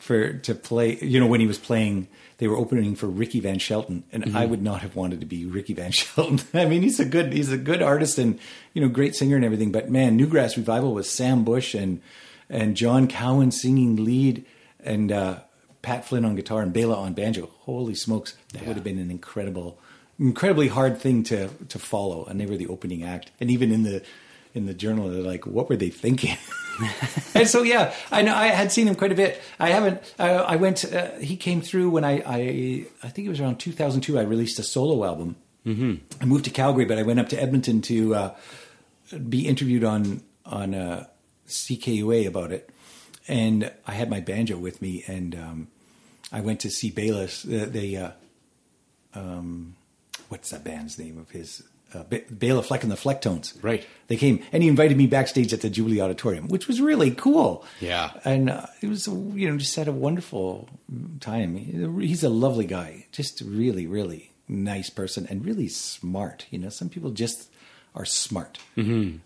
for to play. You know, when he was playing, they were opening for Ricky Van Shelton, and mm-hmm. I would not have wanted to be Ricky Van Shelton. I mean, he's a good he's a good artist and, you know, great singer and everything. But man, Newgrass Revival was Sam Bush and and John Cowan singing lead, and uh, Pat Flynn on guitar and Bela on banjo. Holy smokes, that yeah. would have been an incredible, incredibly hard thing to to follow. And they were the opening act, and even in the in the journal, they're like, "What were they thinking?" And so, yeah, I know I had seen him quite a bit. I haven't. I, I went. Uh, he came through when I, I. I think it was around two thousand two. I released a solo album. Mm-hmm. I moved to Calgary, but I went up to Edmonton to uh, be interviewed on on uh, C K U A about it. And I had my banjo with me, and um, I went to see Bayless. Uh, they, uh, um, what's that band's name of his? Uh, B- Bela Fleck and the Flecktones. Right. They came, and he invited me backstage at the Jubilee Auditorium, which was really cool. Yeah. And uh, it was, you know, just had a wonderful time. He's a lovely guy, just really, really nice person, and really smart. You know, some people just are smart. Mm-hmm.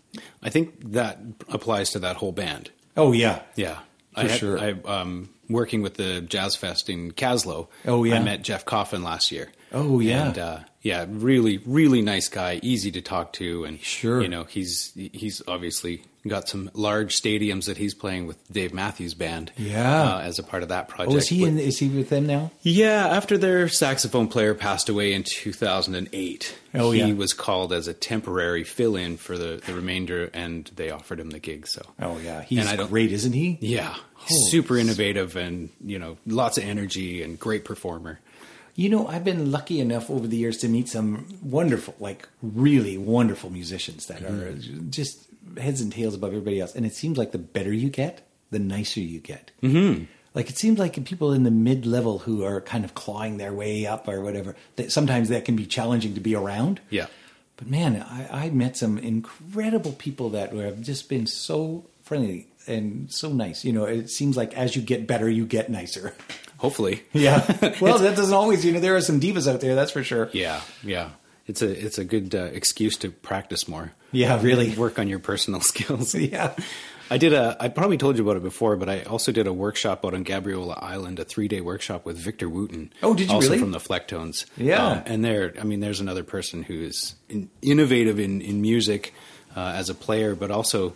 I think that applies to that whole band. Oh yeah. Yeah. For I had, sure. I, um, working with the Jazz Fest in Caslow. Oh yeah. I met Jeff Coffin last year. Oh yeah. And, uh, yeah, really, really nice guy, easy to talk to. And sure. You know, he's, he's obviously got some large stadiums that he's playing with Dave Matthews Band. Yeah. Uh, as a part of that project. Oh, is he, but, in, is he with them now? Yeah. After their saxophone player passed away in two thousand eight, oh, he yeah. was called as a temporary fill in for the, the remainder, and they offered him the gig. So, oh yeah. He's great, isn't he? Yeah. Holy super innovative and, you know, lots of energy and great performer. You know, I've been lucky enough over the years to meet some wonderful, like really wonderful musicians that mm-hmm. are just heads and tails above everybody else. And it seems like the better you get, the nicer you get. Mm-hmm. Like it seems like people in the mid-level who are kind of clawing their way up or whatever, that sometimes that can be challenging to be around. Yeah. But man, I, I met some incredible people that have just been so friendly and so nice. You know, it seems like as you get better, you get nicer. Hopefully. Yeah. Well, that doesn't always, you know, there are some divas out there, that's for sure. Yeah. Yeah. It's a, it's a good uh, excuse to practice more. Yeah, really. Work on your personal skills. Yeah. I did a, I probably told you about it before, but I also did a workshop out on Gabriola Island, a three day workshop with Victor Wooten. Oh, did you also really? Also from the Flecktones. Yeah. Um, and there, I mean, there's another person who is in, innovative in, in music uh, as a player, but also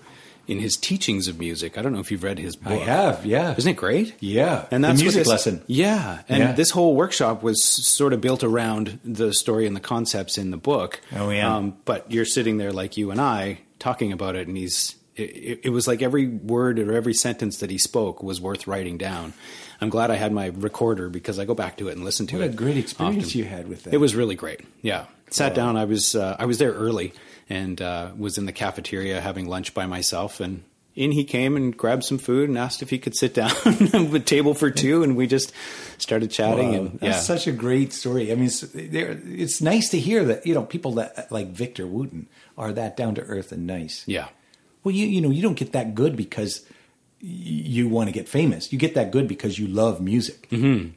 in his teachings of music. I don't know if you've read his book. I have, yeah. Isn't it great? Yeah. And that's the music this, lesson. Yeah. And yeah. this whole workshop was sort of built around the story and the concepts in the book. Oh, yeah. Um, but you're sitting there like you and I talking about it, and he's, it, it was like every word or every sentence that he spoke was worth writing down. I'm glad I had my recorder because I go back to it and listen to what it. What a great experience often. You had with that. It was really great. Yeah. Sat oh. down. I was, uh, I was there early. And uh, was in the cafeteria having lunch by myself. And in he came and grabbed some food and asked if he could sit down at the table for two. And we just started chatting. Wow. And yeah. That's such a great story. I mean, it's, it's nice to hear that, you know, people that like Victor Wooten are that down to earth and nice. Yeah. Well, you, you know, you don't get that good because you want to get famous. You get that good because you love music. Mm-hmm.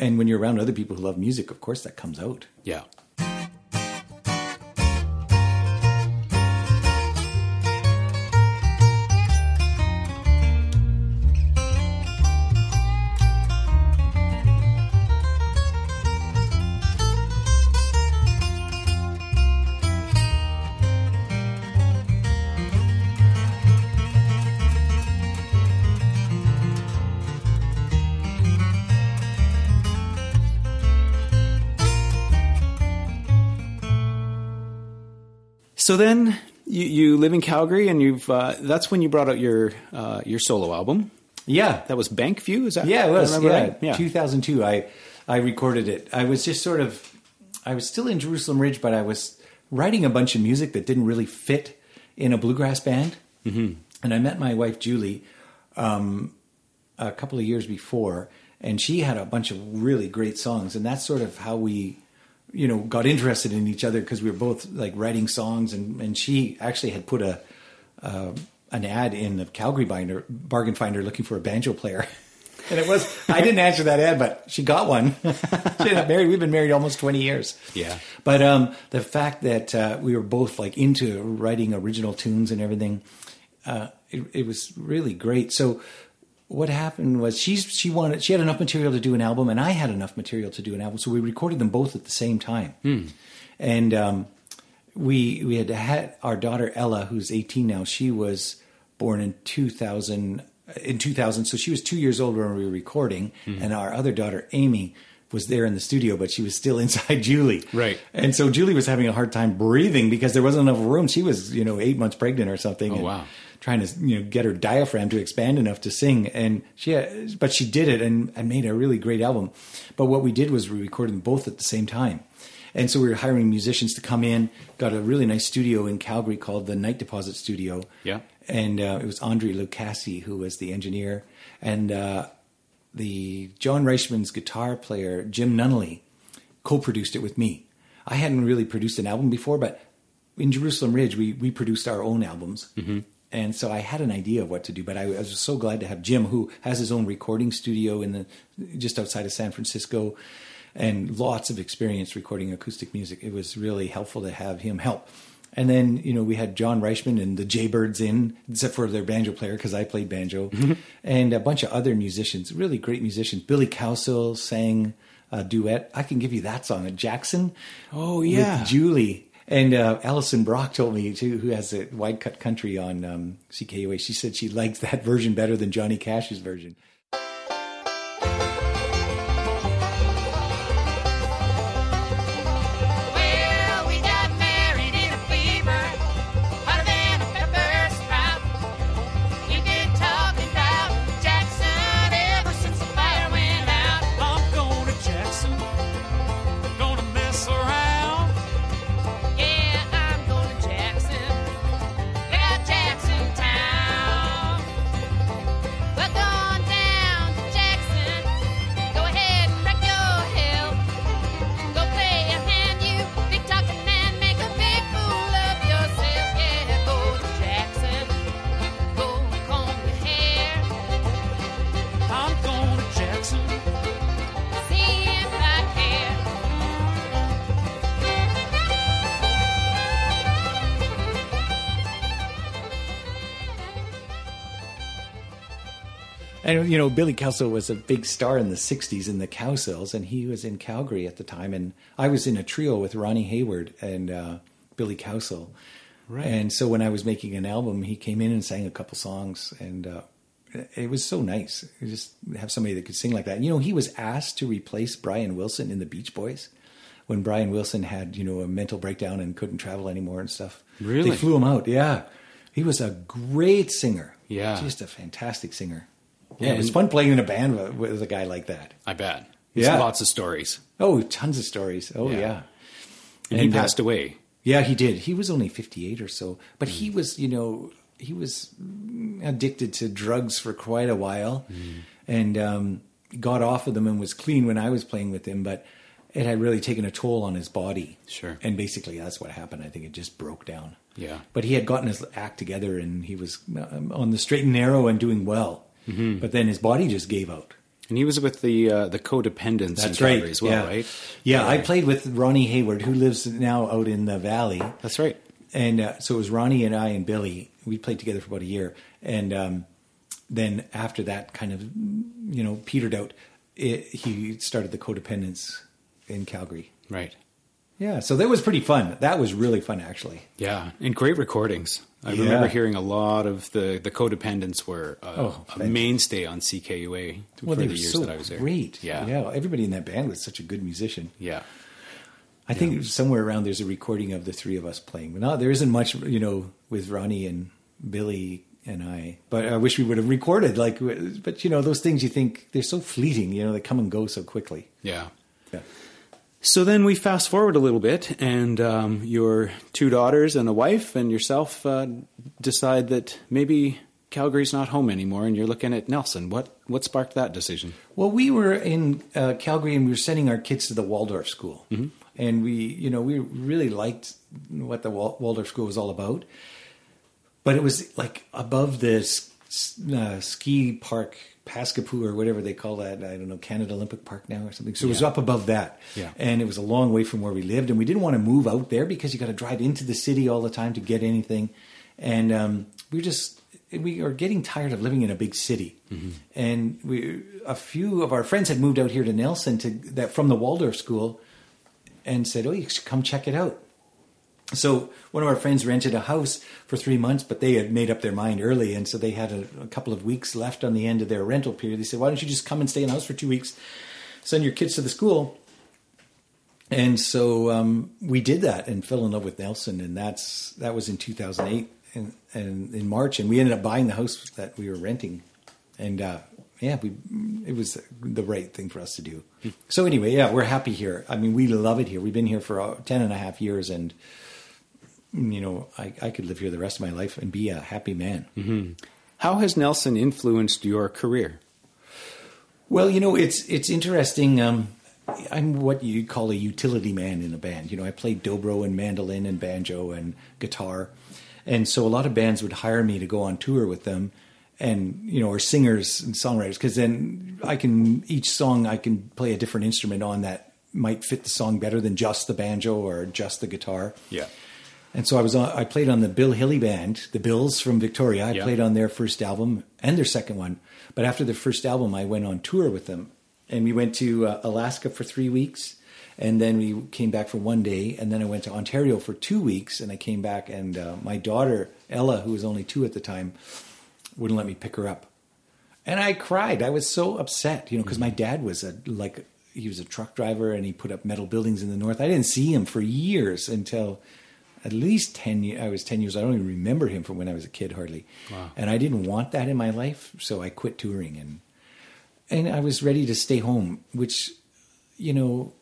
And when you're around other people who love music, of course, that comes out. Yeah. So then you, you live in Calgary, and you've uh, that's when you brought out your uh, your solo album. Yeah, that was Bankview. Is that yeah? It was I yeah. Right? yeah. two thousand two. I I recorded it. I was just sort of I was still in Jerusalem Ridge, but I was writing a bunch of music that didn't really fit in a bluegrass band. Mm-hmm. And I met my wife Julie um, a couple of years before, and she had a bunch of really great songs, and that's sort of how we. You know, got interested in each other because we were both like writing songs, and, and she actually had put a uh, an ad in the Calgary binder, Bargain Finder looking for a banjo player. And it was, I didn't answer that ad, but she got one. She ended up married. We've been married almost twenty years. Yeah. But um, the fact that uh, we were both like into writing original tunes and everything, uh, it, it was really great. So what happened was she, she wanted, she had enough material to do an album and I had enough material to do an album. So we recorded them both at the same time. Hmm. And um, we, we had had our daughter Ella, who's eighteen now. She was born in two thousand. In two thousand, so she was two years old when we were recording, mm-hmm. and our other daughter Amy was there in the studio, but she was still inside Julie. Right, and so Julie was having a hard time breathing because there wasn't enough room. She was, you know, eight months pregnant or something. Oh and wow! Trying to, you know, get her diaphragm to expand enough to sing, and she, had, but she did it, and, and made a really great album. But what we did was we recorded them both at the same time, and so we were hiring musicians to come in. Got a really nice studio in Calgary called the Night Deposit Studio. Yeah. And uh, it was Andre Lucassi who was the engineer. And uh, the John Reichman's guitar player, Jim Nunnally, co-produced it with me. I hadn't really produced an album before, but in Jerusalem Ridge, we, we produced our own albums. Mm-hmm. And so I had an idea of what to do, but I, I was so glad to have Jim, who has his own recording studio in the just outside of San Francisco and lots of experience recording acoustic music. It was really helpful to have him help. And then, you know, we had John Reichman and the Jaybirds in, except for their banjo player, because I played banjo, mm-hmm. and a bunch of other musicians, really great musicians. Billy Cowsill sang a duet. I can give you that song, Jackson. Oh, yeah. With Julie. And uh, Alison Brock told me, too, who has a Wide Cut Country on um, C K U A, she said she liked that version better than Johnny Cash's version. And, you know, Billy Cowsill was a big star in the sixties in the Cowsills, and he was in Calgary at the time. And I was in a trio with Ronnie Hayward and uh, Billy Cowsill. Right. And so when I was making an album, he came in and sang a couple songs, and uh, it was so nice just have somebody that could sing like that. And, you know, he was asked to replace Brian Wilson in the Beach Boys when Brian Wilson had, you know, a mental breakdown and couldn't travel anymore and stuff. Really? They flew him out, yeah. He was a great singer. Yeah. Just a fantastic singer. Yeah, and it was fun playing in a band with a guy like that. I bet. There's yeah. lots of stories. Oh, tons of stories. Oh, yeah. yeah. And, and he passed uh, away. Yeah, he did. He was only fifty-eight or so. But mm. he was, you know, he was addicted to drugs for quite a while mm. and um, got off of them and was clean when I was playing with him. But it had really taken a toll on his body. Sure. And basically that's what happened. I think it just broke down. Yeah. But he had gotten his act together and he was on the straight and narrow and doing well. Mm-hmm. But then his body just gave out. And he was with the uh, the Codependents That's in Calgary right. as well, yeah. right? Yeah, yeah, I played with Ronnie Hayward, who lives now out in the valley. That's right. And uh, so it was Ronnie and I and Billy. We played together for about a year. And um, then after that kind of, you know, petered out, it, he started the Codependents in Calgary. Right. Yeah, so that was pretty fun. That was really fun, actually. Yeah, and great recordings. I yeah. remember hearing a lot of the, the Codependents were a, oh, a mainstay on C K U A well, for they the were years so that I was there. Great. Yeah. yeah. Everybody in that band was such a good musician. Yeah. I yeah. think somewhere around there's a recording of the three of us playing. No, there isn't much, you know, with Ronnie and Billy and I, but I wish we would have recorded. Like, but, you know, those things you think they're so fleeting, you know, they come and go so quickly. Yeah. Yeah. So then we fast forward a little bit and um, your two daughters and a wife and yourself uh, decide that maybe Calgary's not home anymore and you're looking at Nelson. What what sparked that decision? Well, we were in uh, Calgary and we were sending our kids to the Waldorf School. Mm-hmm. And we, you know, we really liked what the Wal- Waldorf School was all about. But it was like above this uh, ski park, Pascapoo or whatever they call that. I don't know, Canada Olympic Park now or something. So it was yeah. up above that. Yeah. And it was a long way from where we lived. And we didn't want to move out there because you got to drive into the city all the time to get anything. And um, we were just, we are getting tired of living in a big city. Mm-hmm. And we, a few of our friends had moved out here to Nelson to that from the Waldorf school and said, oh, you should come check it out. So one of our friends rented a house for three months, but they had made up their mind early. And so they had a, a couple of weeks left on the end of their rental period. They said, why don't you just come and stay in the house for two weeks, send your kids to the school. And so um, we did that and fell in love with Nelson. And that's, that was in two thousand eight and, and in March. And we ended up buying the house that we were renting. And uh, yeah, we, it was the right thing for us to do. So anyway, yeah, we're happy here. I mean, we love it here. We've been here for ten and a half years and, you know, I, I could live here the rest of my life and be a happy man. Mm-hmm. How has Nelson influenced your career? Well, you know, it's, it's interesting. Um, I'm what you'd call a utility man in a band. You know, I played dobro and mandolin and banjo and guitar. And so a lot of bands would hire me to go on tour with them and, you know, or singers and songwriters. Cause then I can, each song I can play a different instrument on that might fit the song better than just the banjo or just the guitar. Yeah. And so I was on, I played on the Bill Hilly Band, the Bills from Victoria. I yeah. played on their first album and their second one. But after their first album, I went on tour with them. And we went to uh, Alaska for three weeks. And then we came back for one day. And then I went to Ontario for two weeks. And I came back and uh, my daughter, Ella, who was only two at the time, wouldn't let me pick her up. And I cried. I was so upset, you know, because mm-hmm. my dad was a like, he was a truck driver and he put up metal buildings in the north. I didn't see him for years until... At least ten years, I was ten years. I don't even remember him from when I was a kid, hardly. Wow. And I didn't want that in my life. So I quit touring and, and I was ready to stay home, which, you know,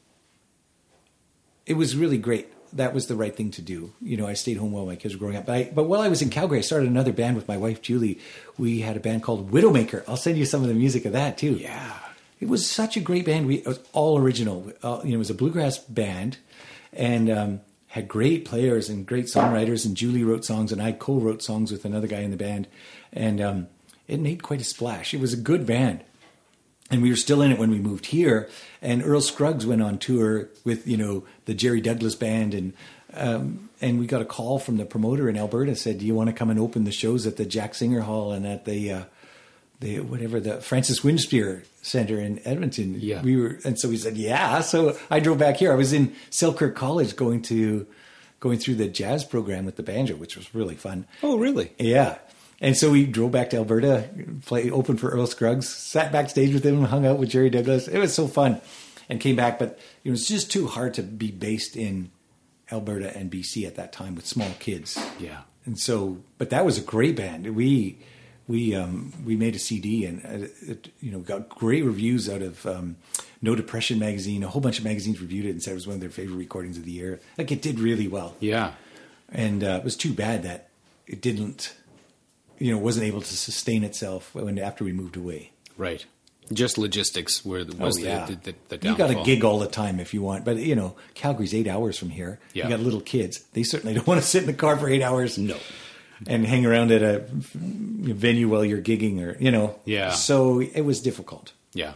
it was really great. That was the right thing to do. You know, I stayed home while my kids were growing up. But, I, but while I was in Calgary, I started another band with my wife, Julie. We had a band called Widowmaker. I'll send you some of the music of that too. Yeah. It was such a great band. We, it was all original. Uh, you know, it was a bluegrass band and, um, had great players and great songwriters, and Julie wrote songs, and I co-wrote songs with another guy in the band, and um, it made quite a splash. It was a good band, and we were still in it when we moved here, and Earl Scruggs went on tour with, you know, the Jerry Douglas band, and um, and we got a call from the promoter in Alberta, said, do you want to come and open the shows at the Jack Singer Hall and at the, uh, the whatever, the Francis Winspear Center in Edmonton. Yeah. We were, and so we said, yeah. So I drove back here. I was in Selkirk College going to, going through the jazz program with the banjo, which was really fun. Oh, really? Yeah. And so we drove back to Alberta, play open for Earl Scruggs, sat backstage with him, hung out with Jerry Douglas. It was so fun, and came back, but it was just too hard to be based in Alberta and B C at that time with small kids. Yeah. And so, but that was a great band. We, We um, we made a C D and it, it, you know, got great reviews out of um, No Depression magazine. A whole bunch of magazines reviewed it and said it was one of their favorite recordings of the year. Like, it did really well. Yeah, and uh, it was too bad that it didn't, you know, wasn't able to sustain itself when after we moved away. Right, just logistics were the, was oh, yeah. the, the, the downfall. You got to gig all the time if you want, but you know, Calgary's eight hours from here. Yeah. You got little kids; they certainly don't want to sit in the car for eight hours. No. And hang around at a venue while you're gigging or, you know. Yeah. So it was difficult. Yeah.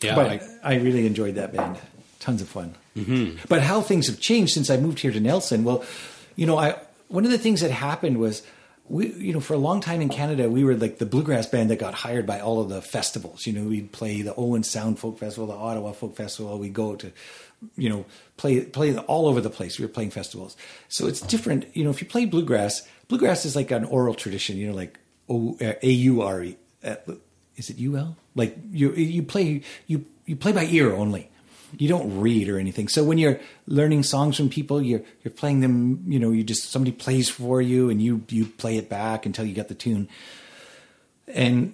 Yeah. But I, I really enjoyed that band. Tons of fun. Mm-hmm. But how things have changed since I moved here to Nelson. Well, you know, I one of the things that happened was, we, you know, for a long time in Canada, we were like the bluegrass band that got hired by all of the festivals. You know, we'd play the Owen Sound Folk Festival, the Ottawa Folk Festival. We'd go to... you know, play, play all over the place. We were playing festivals. So it's different. You know, if you play bluegrass, bluegrass is like an oral tradition, you know, like O A U R E. Is it U L? Like you, you play, you, you play by ear only. You don't read or anything. So when you're learning songs from people, you're, you're playing them, you know, you just, somebody plays for you and you, you play it back until you get the tune. And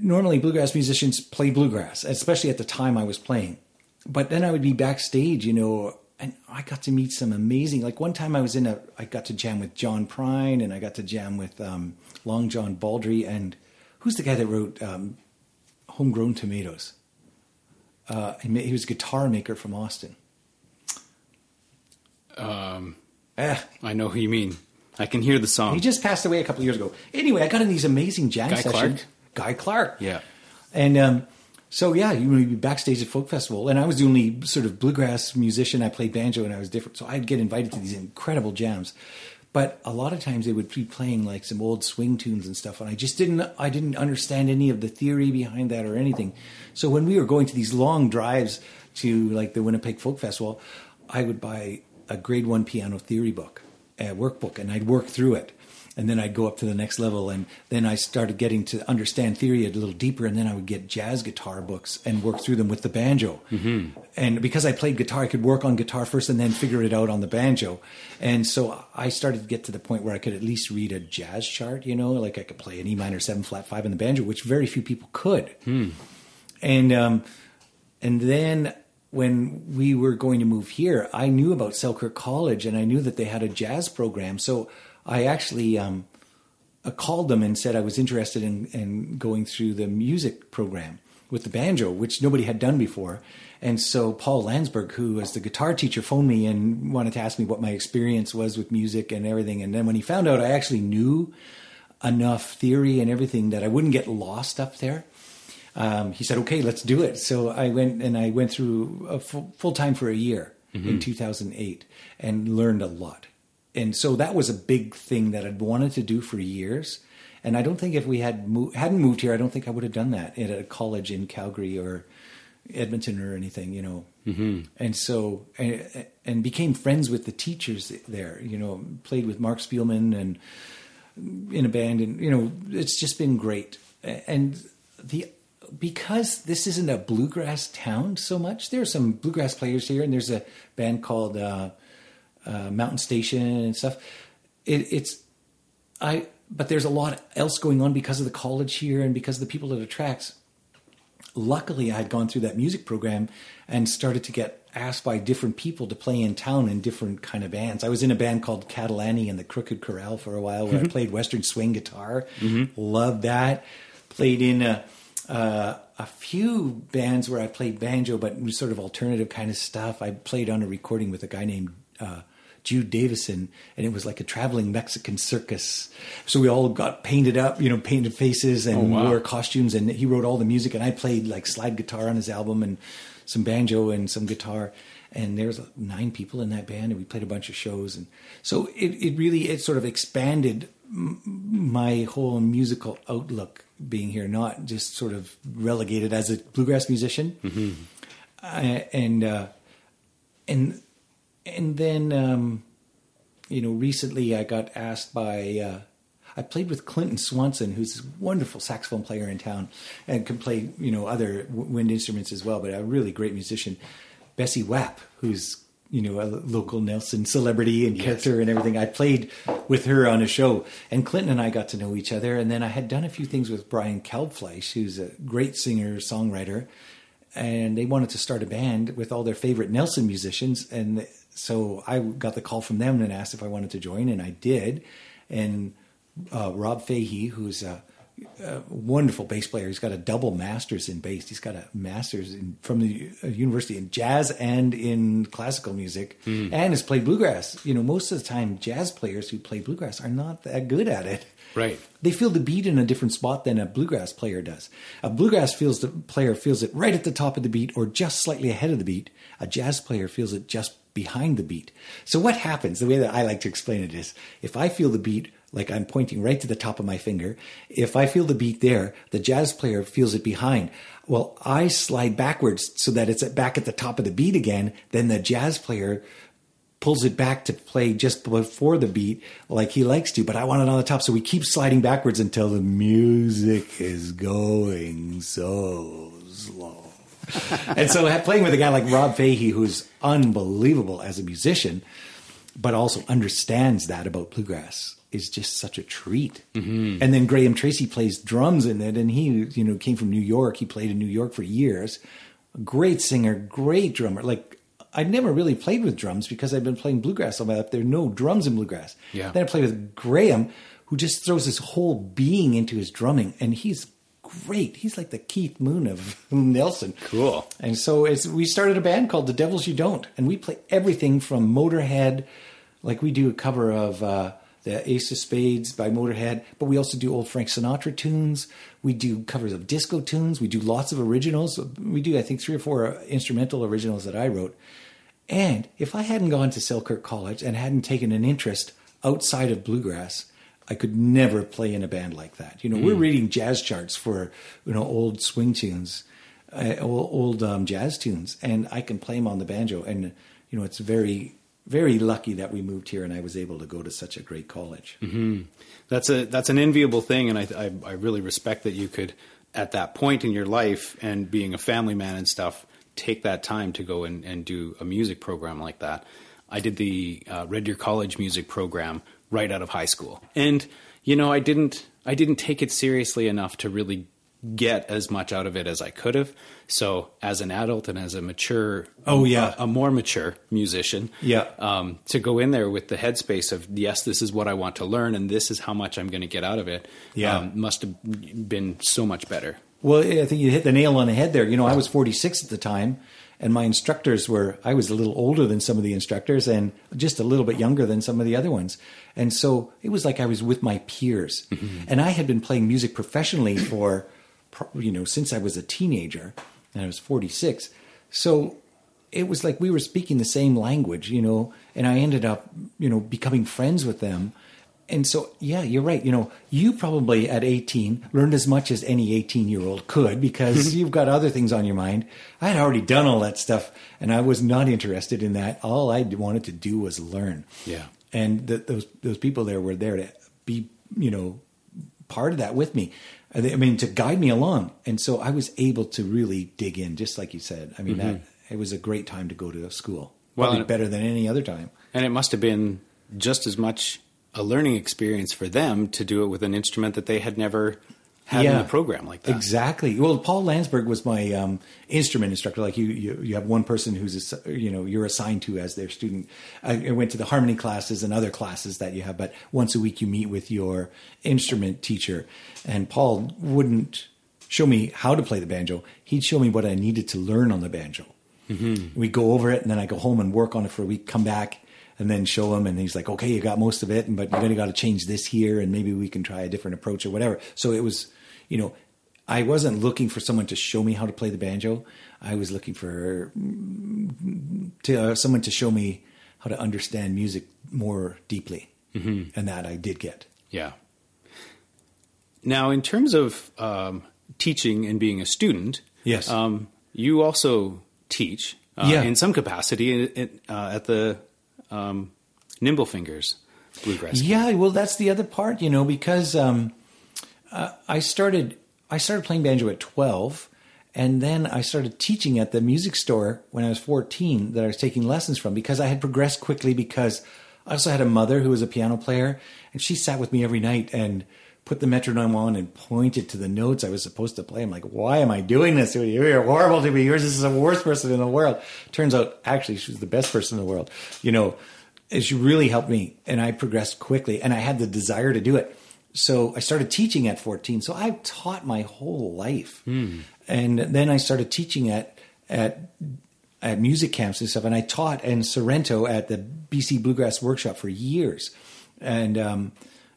normally bluegrass musicians play bluegrass, especially at the time I was playing. But then I would be backstage, you know, and I got to meet some amazing, like one time I was in a, I got to jam with John Prine and I got to jam with um, Long John Baldry and who's the guy that wrote um, Homegrown Tomatoes? Uh, he was a guitar maker from Austin. Um, eh. I know who you mean. I can hear the song. He just passed away a couple of years ago. Anyway, I got in these amazing jam Guy sessions. Clark? Guy Clark. Yeah. And um, so, yeah, you would be backstage at Folk Festival. And I was the only sort of bluegrass musician. I played banjo and I was different. So I'd get invited to these incredible jams. But a lot of times they would be playing like some old swing tunes and stuff. And I just didn't, I didn't understand any of the theory behind that or anything. So when we were going to these long drives to like the Winnipeg Folk Festival, I would buy a grade one piano theory book, a workbook, and I'd work through it. And then I'd go up to the next level. And then I started getting to understand theory a little deeper. And then I would get jazz guitar books and work through them with the banjo. Mm-hmm. And because I played guitar, I could work on guitar first and then figure it out on the banjo. And so I started to get to the point where I could at least read a jazz chart, you know, like I could play an E minor seven flat five on the banjo, which very few people could. Mm. And, um, and then when we were going to move here, I knew about Selkirk College and I knew that they had a jazz program. So I actually um, I called them and said I was interested in, in going through the music program with the banjo, which nobody had done before. And so Paul Landsberg, who was the guitar teacher, phoned me and wanted to ask me what my experience was with music and everything. And then when he found out I actually knew enough theory and everything that I wouldn't get lost up there, um, he said, okay, let's do it. So I went and I went through a full, full time for a year mm-hmm. in two thousand eight and learned a lot. And so that was a big thing that I'd wanted to do for years. And I don't think if we had mo- hadn't moved here, I don't think I would have done that at a college in Calgary or Edmonton or anything, you know. Mm-hmm. And so, and, and became friends with the teachers there, you know, played with Mark Spielman and in a band. And, you know, it's just been great. And the because this isn't a bluegrass town so much, there are some bluegrass players here. And there's a band called... Uh, Uh, Mountain Station and stuff. It, it's, I, but there's a lot else going on because of the college here and because of the people that it attracts. Luckily, I had gone through that music program and started to get asked by different people to play in town in different kind of bands. I was in a band called Catalani and the Crooked Chorale for a while where mm-hmm. I played Western swing guitar. Mm-hmm. Loved that. Played in a, uh, a few bands where I played banjo, but sort of alternative kind of stuff. I played on a recording with a guy named, uh, Jude Davison, and it was like a traveling Mexican circus. So we all got painted up, you know, painted faces and oh, wow. wore costumes, and he wrote all the music, and I played like slide guitar on his album and some banjo and some guitar. And there's nine people in that band, and we played a bunch of shows. And so it, it really, it sort of expanded my whole musical outlook being here, not just sort of relegated as a bluegrass musician. Mm-hmm. Uh, and, uh, and, And then, um, you know, recently I got asked by, uh, I played with Clinton Swanson, who's a wonderful saxophone player in town and can play, you know, other wind instruments as well, but a really great musician. Bessie Wapp, who's, you know, a local Nelson celebrity and character and everything. I played with her on a show, and Clinton and I got to know each other. And then I had done a few things with Brian Kalbfleisch, who's a great singer, songwriter, and they wanted to start a band with all their favorite Nelson musicians. And so I got the call from them and asked if I wanted to join, and I did. And uh, Rob Fahey, who's a, a wonderful bass player, he's got a double master's in bass. He's got a master's in, from the university in jazz and in classical music, mm. and has played bluegrass. You know, most of the time, jazz players who play bluegrass are not that good at it. Right. They feel the beat in a different spot than a bluegrass player does. A bluegrass feels the player feels it right at the top of the beat or just slightly ahead of the beat. A jazz player feels it just behind the beat. So what happens, the way that I like to explain it is, if I feel the beat, like I'm pointing right to the top of my finger, if I feel the beat there, the jazz player feels it behind. Well, I slide backwards so that it's back at the top of the beat again, then the jazz player pulls it back to play just before the beat like he likes to, but I want it on the top. So we keep sliding backwards until the music is going so slow. And so playing with a guy like Rob Fahey, who's unbelievable as a musician, but also understands that about bluegrass, is just such a treat. Mm-hmm. And then Graham Tracy plays drums in it. And he, you know, came from New York. He played in New York for years. Great singer, great drummer. Like, I'd never really played with drums because I've been playing bluegrass all my life. There are no drums in bluegrass. Yeah. Then I played with Graham, who just throws his whole being into his drumming, and he's great. He's like the Keith Moon of Nelson. Cool. And so it's, we started a band called The Devils You Don't, and we play everything from Motorhead. Like we do a cover of uh, the Ace of Spades by Motorhead, but we also do old Frank Sinatra tunes. We do covers of disco tunes. We do lots of originals. We do, I think, three or four instrumental originals that I wrote. And if I hadn't gone to Selkirk College and hadn't taken an interest outside of bluegrass, I could never play in a band like that. You know, mm. we're reading jazz charts for, you know, old swing tunes, uh, old um, jazz tunes, and I can play them on the banjo. And, you know, it's very... very lucky that we moved here and I was able to go to such a great college. Mm-hmm. That's a, that's an enviable thing. And I, I, I really respect that you could, at that point in your life and being a family man and stuff, take that time to go and, and do a music program like that. I did the uh, Red Deer College music program right out of high school. And, you know, I didn't, I didn't take it seriously enough to really get as much out of it as I could have. So as an adult and as a mature, oh yeah, a, a more mature musician, yeah, um, to go in there with the headspace of, yes, this is what I want to learn, and this is how much I'm going to get out of it. Yeah, um, must have been so much better. Well, I think you hit the nail on the head there. You know, I was forty-six at the time, and my instructors were, I was a little older than some of the instructors and just a little bit younger than some of the other ones. And so it was like I was with my peers. Mm-hmm. And I had been playing music professionally for, you know, since I was a teenager, and I was forty-six. So it was like we were speaking the same language, you know, and I ended up, you know, becoming friends with them. And so, yeah, you're right. You know, you probably at eighteen learned as much as any eighteen year old could, because you've got other things on your mind. I had already done all that stuff and I was not interested in that. All I wanted to do was learn. Yeah. And the, those, those people there were there to be, you know, part of that with me. I mean, to guide me along. And so I was able to really dig in, just like you said. I mean, mm-hmm. that, it was a great time to go to school. Well, probably better than any other time. And it must have been just as much a learning experience for them to do it with an instrument that they had never had yeah, in a program like that. Exactly. Well, Paul Landsberg was my um, instrument instructor. Like you, you, you have one person who's, you know, you're assigned to as their student. I, I went to the harmony classes and other classes that you have, but once a week you meet with your instrument teacher. And Paul wouldn't show me how to play the banjo. He'd show me what I needed to learn on the banjo. Mm-hmm. We'd go over it, and then I go home and work on it for a week, come back, and then show him, and he's like, okay, you got most of it, but you're going to got to change this here, and maybe we can try a different approach or whatever. So it was, you know, I wasn't looking for someone to show me how to play the banjo. I was looking for to, uh, someone to show me how to understand music more deeply. Mm-hmm. And that I did get. Yeah. Now, in terms of um, teaching and being a student, yes, um, you also teach uh, yeah. in some capacity in, uh, at the... Um, Nimble Fingers Bluegrass. Yeah, well, that's the other part, you know, because um, uh, I started I started playing banjo at twelve, and then I started teaching at the music store when I was fourteen that I was taking lessons from, because I had progressed quickly, because I also had a mother who was a piano player, and she sat with me every night and put the metronome on and pointed to the notes I was supposed to play. I'm like, why am I doing this? You're horrible to me. You're just the worst person in the world. Turns out, actually, she was the best person in the world. You know, she really helped me, and I progressed quickly, and I had the desire to do it. So I started teaching at fourteen. So I taught my whole life. Mm. And then I started teaching at, at, at music camps and stuff, and I taught in Sorrento at the B C Bluegrass Workshop for years. And, um,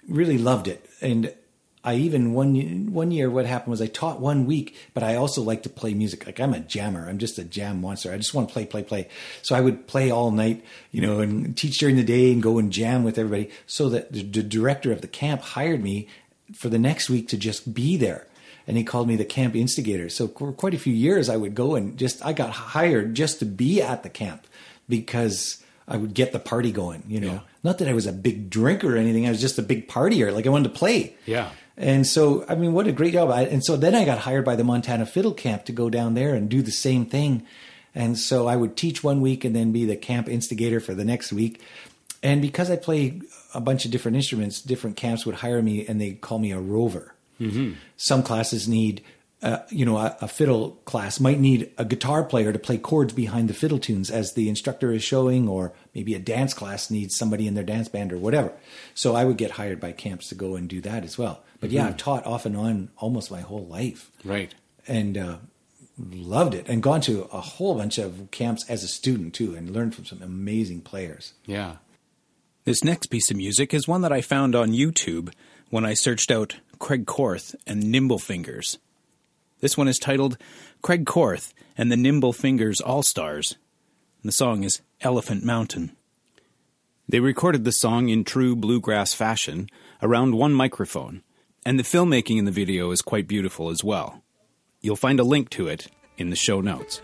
really loved it. And I even one one year, what happened was I taught one week, but I also like to play music. Like, I'm a jammer. I'm just a jam monster. I just want to play, play, play. So I would play all night, you know, and teach during the day and go and jam with everybody, so that the, the director of the camp hired me for the next week to just be there. And he called me the camp instigator. So for quite a few years, I would go and just, I got hired just to be at the camp, because I would get the party going, you know. Yeah. Not that I was a big drinker or anything. I was just a big partier. Like, I wanted to play. Yeah. And so, I mean, what a great job. I, and so then I got hired by the Montana Fiddle Camp to go down there and do the same thing. And so I would teach one week and then be the camp instigator for the next week. And because I play a bunch of different instruments, different camps would hire me, and they call me a rover. Mm-hmm. Some classes need... Uh, you know, a, a fiddle class might need a guitar player to play chords behind the fiddle tunes as the instructor is showing, or maybe a dance class needs somebody in their dance band or whatever. So I would get hired by camps to go and do that as well. But yeah, mm-hmm. I've taught off and on almost my whole life. Right. And uh, loved it, and gone to a whole bunch of camps as a student too, and learned from some amazing players. Yeah. This next piece of music is one that I found on YouTube when I searched out Craig Korth and Nimble Fingers. This one is titled Craig Korth and the Nimble Fingers All-Stars, and the song is Elephant Mountain. They recorded the song in true bluegrass fashion around one microphone, and the filmmaking in the video is quite beautiful as well. You'll find a link to it in the show notes.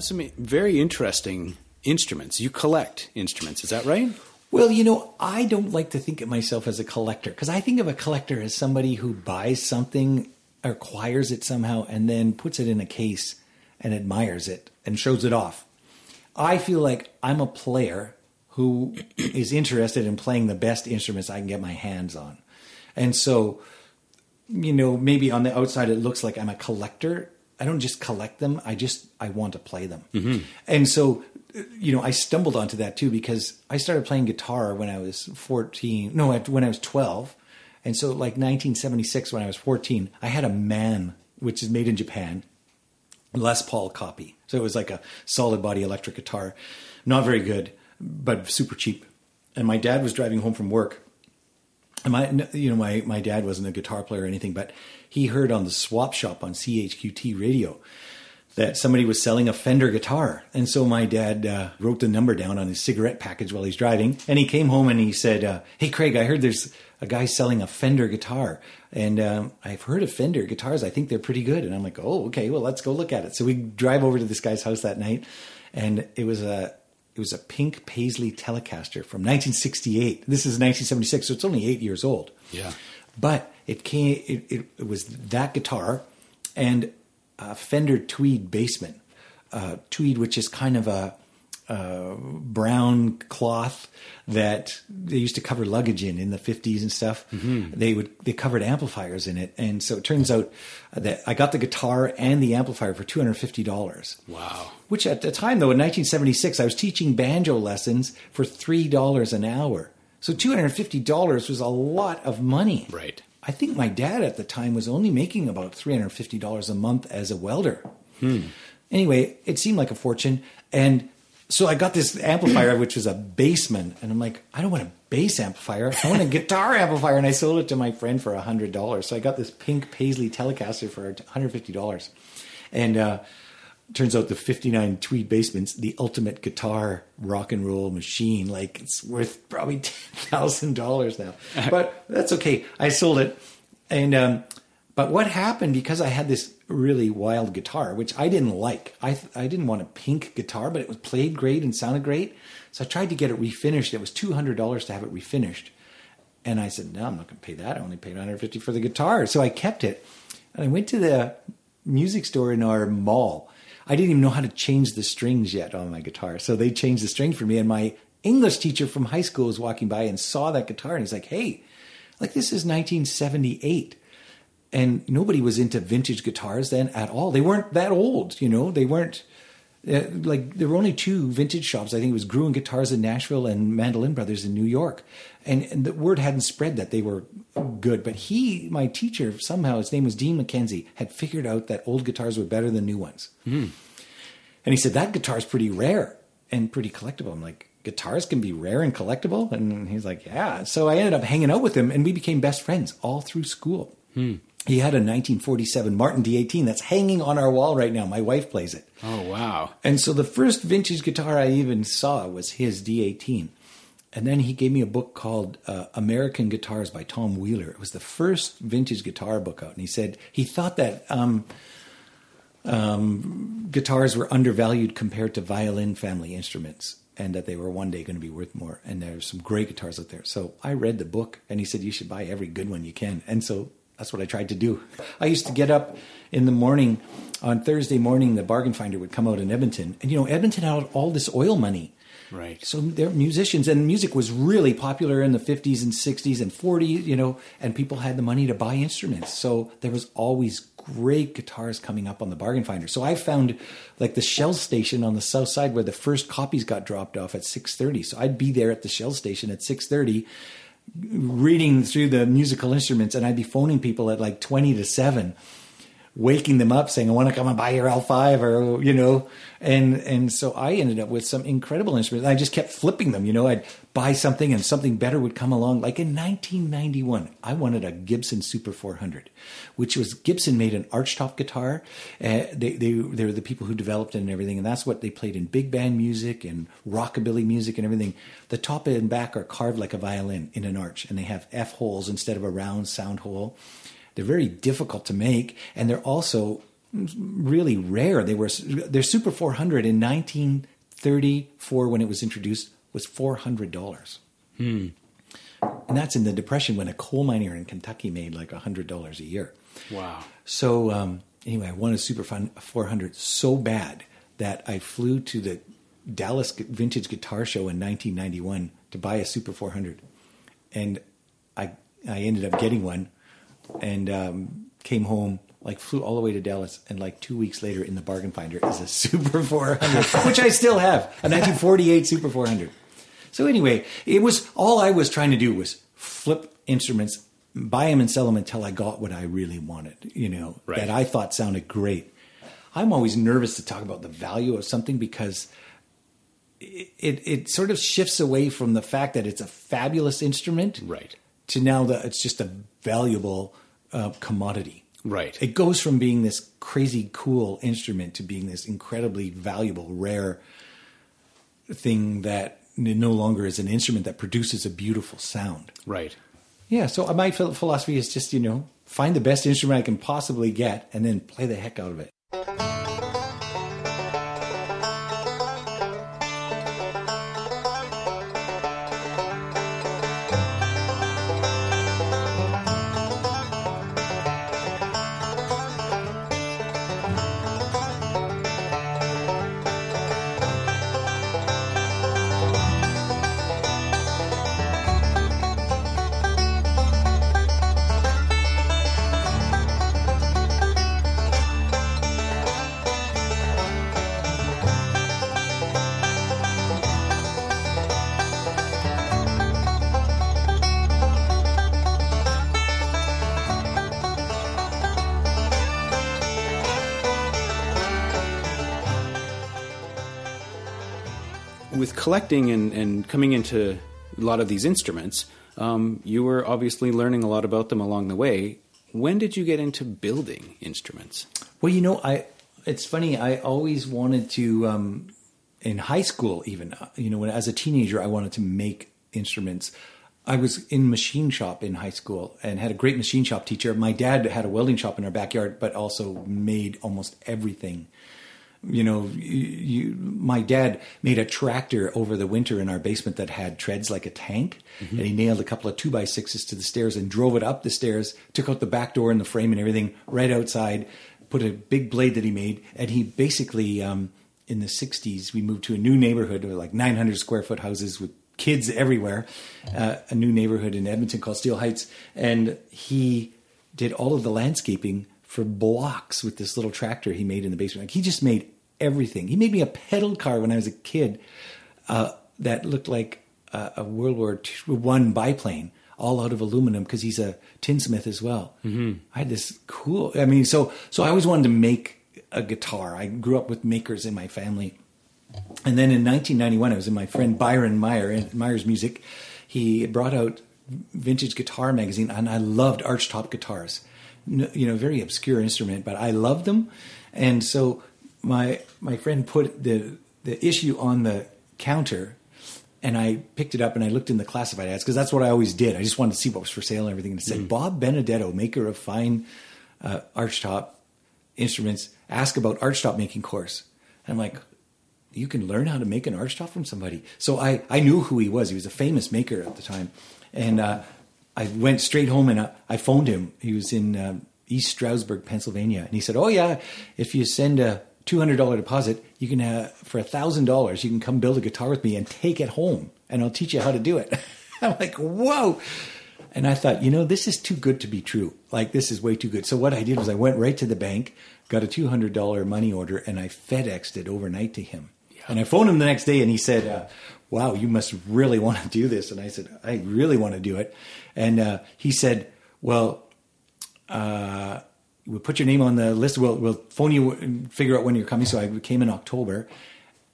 Some very interesting instruments. You collect instruments, is that right? Well, you know, I don't like to think of myself as a collector, because I think of a collector as somebody who buys something, acquires it somehow, and then puts it in a case and admires it and shows it off. I feel like I'm a player who is interested in playing the best instruments I can get my hands on. And so, you know, maybe on the outside it looks like I'm a collector. I don't just collect them. I just, I want to play them. Mm-hmm. And so, you know, I stumbled onto that too, because I started playing guitar when I was fourteen. No, when I was twelve. And so like nineteen seventy-six, when I was fourteen, I had a Man, which is made in Japan, Les Paul copy. So it was like a solid body electric guitar. Not very good, but super cheap. And my dad was driving home from work. And my, you know, my, my dad wasn't a guitar player or anything, but he heard on the swap shop on C H Q T radio that somebody was selling a Fender guitar. And so my dad uh, wrote the number down on his cigarette package while he's driving. And he came home and he said, uh, hey, Craig, I heard there's a guy selling a Fender guitar. And um, I've heard of Fender guitars. I think they're pretty good. And I'm like, oh, okay, well, let's go look at it. So we drive over to this guy's house that night. And it was a it was a pink Paisley Telecaster from nineteen sixty-eight. This is nineteen seventy-six, so it's only eight years old. Yeah. But it came. It, it, it was that guitar and a Fender tweed basement, uh, tweed, which is kind of a, a brown cloth that they used to cover luggage in in the fifties and stuff. Mm-hmm. They would they covered amplifiers in it, and so it turns out that I got the guitar and the amplifier for two hundred fifty dollars. Wow! Which at the time, though, in nineteen seventy six, I was teaching banjo lessons for three dollars an hour. So two hundred fifty dollars was a lot of money, right? I think my dad at the time was only making about three hundred fifty dollars a month as a welder. Hmm. Anyway, it seemed like a fortune. And so I got this amplifier, which was a Bassman. And I'm like, I don't want a bass amplifier. I want a guitar amplifier. And I sold it to my friend for one hundred dollars. So I got this pink Paisley Telecaster for one hundred fifty dollars. And uh, turns out the fifty-nine tweed Bassman's the ultimate guitar rock and roll machine. Like, it's worth probably ten thousand dollars now, but that's okay. I sold it. And, um, but what happened, because I had this really wild guitar, which I didn't like, I, I didn't want a pink guitar, but it was played great and sounded great. So I tried to get it refinished. It was two hundred dollars to have it refinished. And I said, no, I'm not going to pay that. I only paid one hundred fifty dollars for the guitar. So I kept it. And I went to the music store in our mall. I didn't even know how to change the strings yet on my guitar. So they changed the string for me. And my English teacher from high school was walking by and saw that guitar. And he's like, hey, like, this is nineteen seventy-eight. And nobody was into vintage guitars then at all. They weren't that old, you know. They weren't, uh, like, there were only two vintage shops. I think it was Gruen Guitars in Nashville and Mandolin Brothers in New York. And, and the word hadn't spread that they were good. But he, my teacher, somehow, his name was Dean McKenzie, had figured out that old guitars were better than new ones. Mm. And he said, that guitar's pretty rare and pretty collectible. I'm like, guitars can be rare and collectible? And he's like, yeah. So I ended up hanging out with him, and we became best friends all through school. Mm. He had a nineteen forty-seven Martin D eighteen that's hanging on our wall right now. My wife plays it. Oh, wow. And so the first vintage guitar I even saw was his D eighteen. And then he gave me a book called uh, American Guitars by Tom Wheeler. It was the first vintage guitar book out. And he said he thought that um, um, guitars were undervalued compared to violin family instruments, and that they were one day going to be worth more. And there's some great guitars out there. So I read the book, and he said, you should buy every good one you can. And so that's what I tried to do. I used to get up in the morning. On Thursday morning, the bargain finder would come out in Edmonton. And, you know, Edmonton had all this oil money. Right. So they're musicians. And music was really popular in the fifties and sixties and forties, you know. And people had the money to buy instruments. So there was always great guitars coming up on the bargain finder. So I found, like, the Shell station on the south side where the first copies got dropped off at six thirty. So I'd be there at the Shell station at six thirty. Reading through the musical instruments, and I'd be phoning people at like twenty to seven, waking them up saying, I want to come and buy your L five, or, you know, and, and so I ended up with some incredible instruments. I just kept flipping them, you know. I'd buy something and something better would come along. Like in nineteen ninety-one, I wanted a Gibson Super four hundred, which was, Gibson made an archtop guitar. Uh, they, they, they were the people who developed it and everything. And that's what they played in big band music and rockabilly music and everything. The top and back are carved like a violin in an arch, and they have F holes instead of a round sound hole. They're very difficult to make, and they're also really rare. They were their Super four hundred in nineteen thirty-four, when it was introduced, was four hundred dollars. Hmm. And that's in the Depression, when a coal miner in Kentucky made like one hundred dollars a year. Wow. So um, anyway, I wanted Super four hundred so bad that I flew to the Dallas Vintage Guitar Show in nineteen ninety-one to buy a Super four hundred. And I I ended up getting one. And um, came home, like flew all the way to Dallas, and like two weeks later in the bargain finder is a Super four hundred, which I still have, a nineteen forty-eight Super four hundred. So anyway, it was, all I was trying to do was flip instruments, buy them and sell them until I got what I really wanted, you know, right. that I thought sounded great. I'm always nervous to talk about the value of something because it, it, it sort of shifts away from the fact that it's a fabulous instrument right. to now that it's just a valuable uh, commodity. Right. It goes from being this crazy cool instrument to being this incredibly valuable, rare thing that no longer is an instrument that produces a beautiful sound. Right. Yeah. So my philosophy is just, you know, find the best instrument I can possibly get and then play the heck out of it. With collecting and, and coming into a lot of these instruments, um, you were obviously learning a lot about them along the way. When did you get into building instruments? Well, you know, I it's funny. I always wanted to, um, in high school even, you know, when as a teenager, I wanted to make instruments. I was in machine shop in high school and had a great machine shop teacher. My dad had a welding shop in our backyard, but also made almost everything. You know, you, my dad made a tractor over the winter in our basement that had treads like a tank. Mm-hmm. And he nailed a couple of two by sixes to the stairs and drove it up the stairs, took out the back door and the frame and everything right outside, put a big blade that he made. And he basically, um, in the sixties, we moved to a new neighborhood with like nine hundred square foot houses with kids everywhere, uh, a new neighborhood in Edmonton called Steel Heights. And he did all of the landscaping for blocks with this little tractor he made in the basement. Like he just made everything. He made me a pedal car when I was a kid uh, that looked like a, a World War One biplane, all out of aluminum, because he's a tinsmith as well. Mm-hmm. I had this cool... I mean, so so I always wanted to make a guitar. I grew up with makers in my family. And then in nineteen ninety-one, I was in my friend Byron Meyer, and Meyer's Music. He brought out Vintage Guitar Magazine, and I loved archtop guitars. You know, very obscure instrument, but I loved them. And so my my friend put the the issue on the counter, and I picked it up and I looked in the classified ads because that's what I always did. I just wanted to see what was for sale and everything. And it said, mm. Bob Benedetto, maker of fine uh, archtop instruments, ask about archtop making course. And I'm like, you can learn how to make an archtop from somebody. So I, I knew who he was. He was a famous maker at the time. And uh I went straight home and I phoned him. He was in uh, East Stroudsburg, Pennsylvania. And he said, oh, yeah, if you send a two hundred dollars deposit, you can uh, for one thousand dollars, you can come build a guitar with me and take it home. And I'll teach you how to do it. I'm like, whoa. And I thought, you know, this is too good to be true. Like, this is way too good. So what I did was I went right to the bank, got a two hundred dollars money order, and I FedExed it overnight to him. Yeah. And I phoned him the next day and he said, uh, wow, you must really want to do this. And I said, I really want to do it. And uh, he said, well, uh, we'll put your name on the list. We'll, we'll phone you and figure out when you're coming. So I came in October.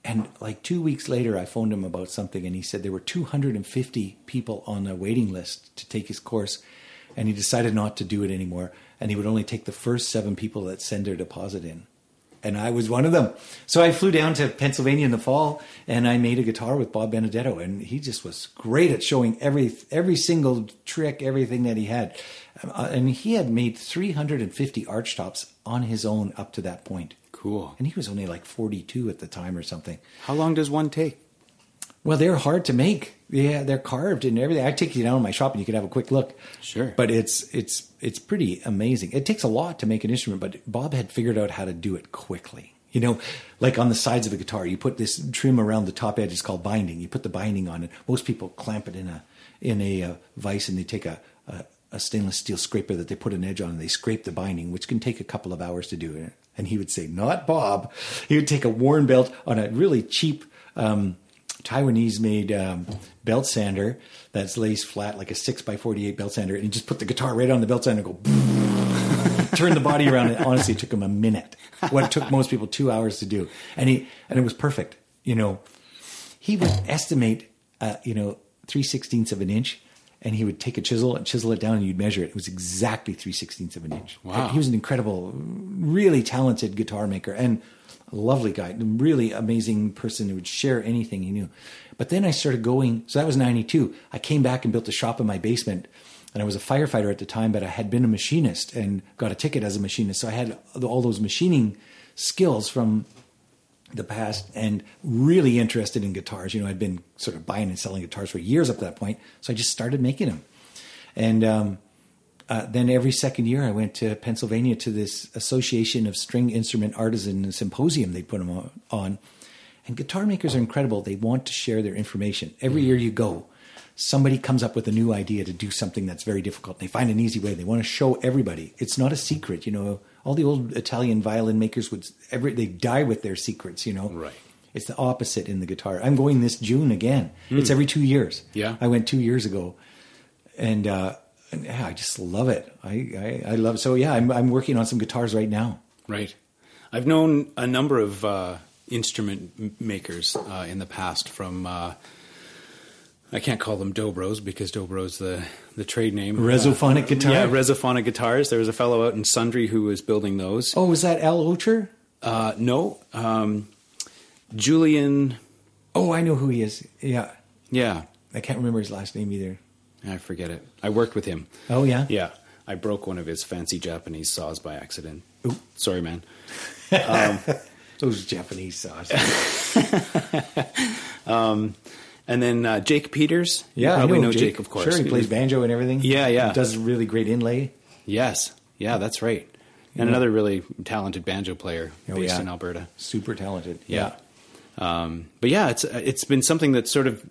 And like two weeks later, I phoned him about something. And he said there were two hundred fifty people on the waiting list to take his course. And he decided not to do it anymore. And he would only take the first seven people that send their deposit in. And I was one of them. So I flew down to Pennsylvania in the fall and I made a guitar with Bob Benedetto. And he just was great at showing every every single trick, everything that he had. And he had made three hundred fifty archtops on his own up to that point. Cool. And he was only like forty-two at the time or something. How long does one take? Well, they're hard to make. Yeah, they're carved and everything. I take you down to my shop and you can have a quick look. Sure. But it's it's it's pretty amazing. It takes a lot to make an instrument, but Bob had figured out how to do it quickly. You know, like on the sides of a guitar, you put this trim around the top edge. It's called binding. You put the binding on it. Most people clamp it in a in a uh, vise and they take a, a, a stainless steel scraper that they put an edge on and they scrape the binding, which can take a couple of hours to do. And he would say, not Bob. He would take a worn belt on a really cheap... Um, Taiwanese-made um, belt sander that's laced flat, like a six by forty-eight belt sander, and he just put the guitar right on the belt sander and go, turn the body around. And honestly, it took him a minute. What took most people two hours to do. And he and it was perfect. You know, he would estimate, uh, you know, three sixteenths of an inch, and he would take a chisel and chisel it down, and you'd measure it. It was exactly three sixteenths of an inch. Wow. He was an incredible, really talented guitar maker, and a lovely guy, really amazing person who would share anything he knew. But then I started going, so that was ninety-two. I came back and built a shop in my basement, and I was a firefighter at the time, but I had been a machinist and got a ticket as a machinist. So I had all those machining skills from the past and really interested in guitars. You know, I'd been sort of buying and selling guitars for years up to that point. So I just started making them. And um, uh, then every second year I went to Pennsylvania to this Association of String Instrument Artisan Symposium. They put them on. And guitar makers are incredible. They want to share their information. Every year you go, somebody comes up with a new idea to do something that's very difficult. They find an easy way. They want to show everybody. It's not a secret, you know. All the old Italian violin makers would every they die with their secrets, you know. Right. It's the opposite in the guitar. I'm going this June again. Mm. It's every two years. Yeah. I went two years ago, and uh, yeah, I just love it. I, I I love it. So yeah, I'm I'm working on some guitars right now. Right. I've known a number of uh, instrument makers uh, in the past from. Uh, I can't call them Dobros because Dobro's the, the trade name. Resophonic uh, guitar? Yeah, resophonic guitars. There was a fellow out in Sundry who was building those. Oh, was that Al Ocher? Uh, no. Um, Julian. Oh, I know who he is. Yeah. Yeah. I can't remember his last name either. I forget it. I worked with him. Oh, yeah? Yeah. I broke one of his fancy Japanese saws by accident. Ooh. Sorry, man. Um, those Japanese saws. um And then uh, Jake Peters. Yeah, I know, we know Jake, Jake, of course. Sure, he plays banjo and everything. Yeah, yeah. He does really great inlay. Yes. Yeah, that's right. And yeah. Another really talented banjo player oh, based yeah. in Alberta. Super talented. Yeah. yeah. Um, but yeah, it's it's been something that's sort of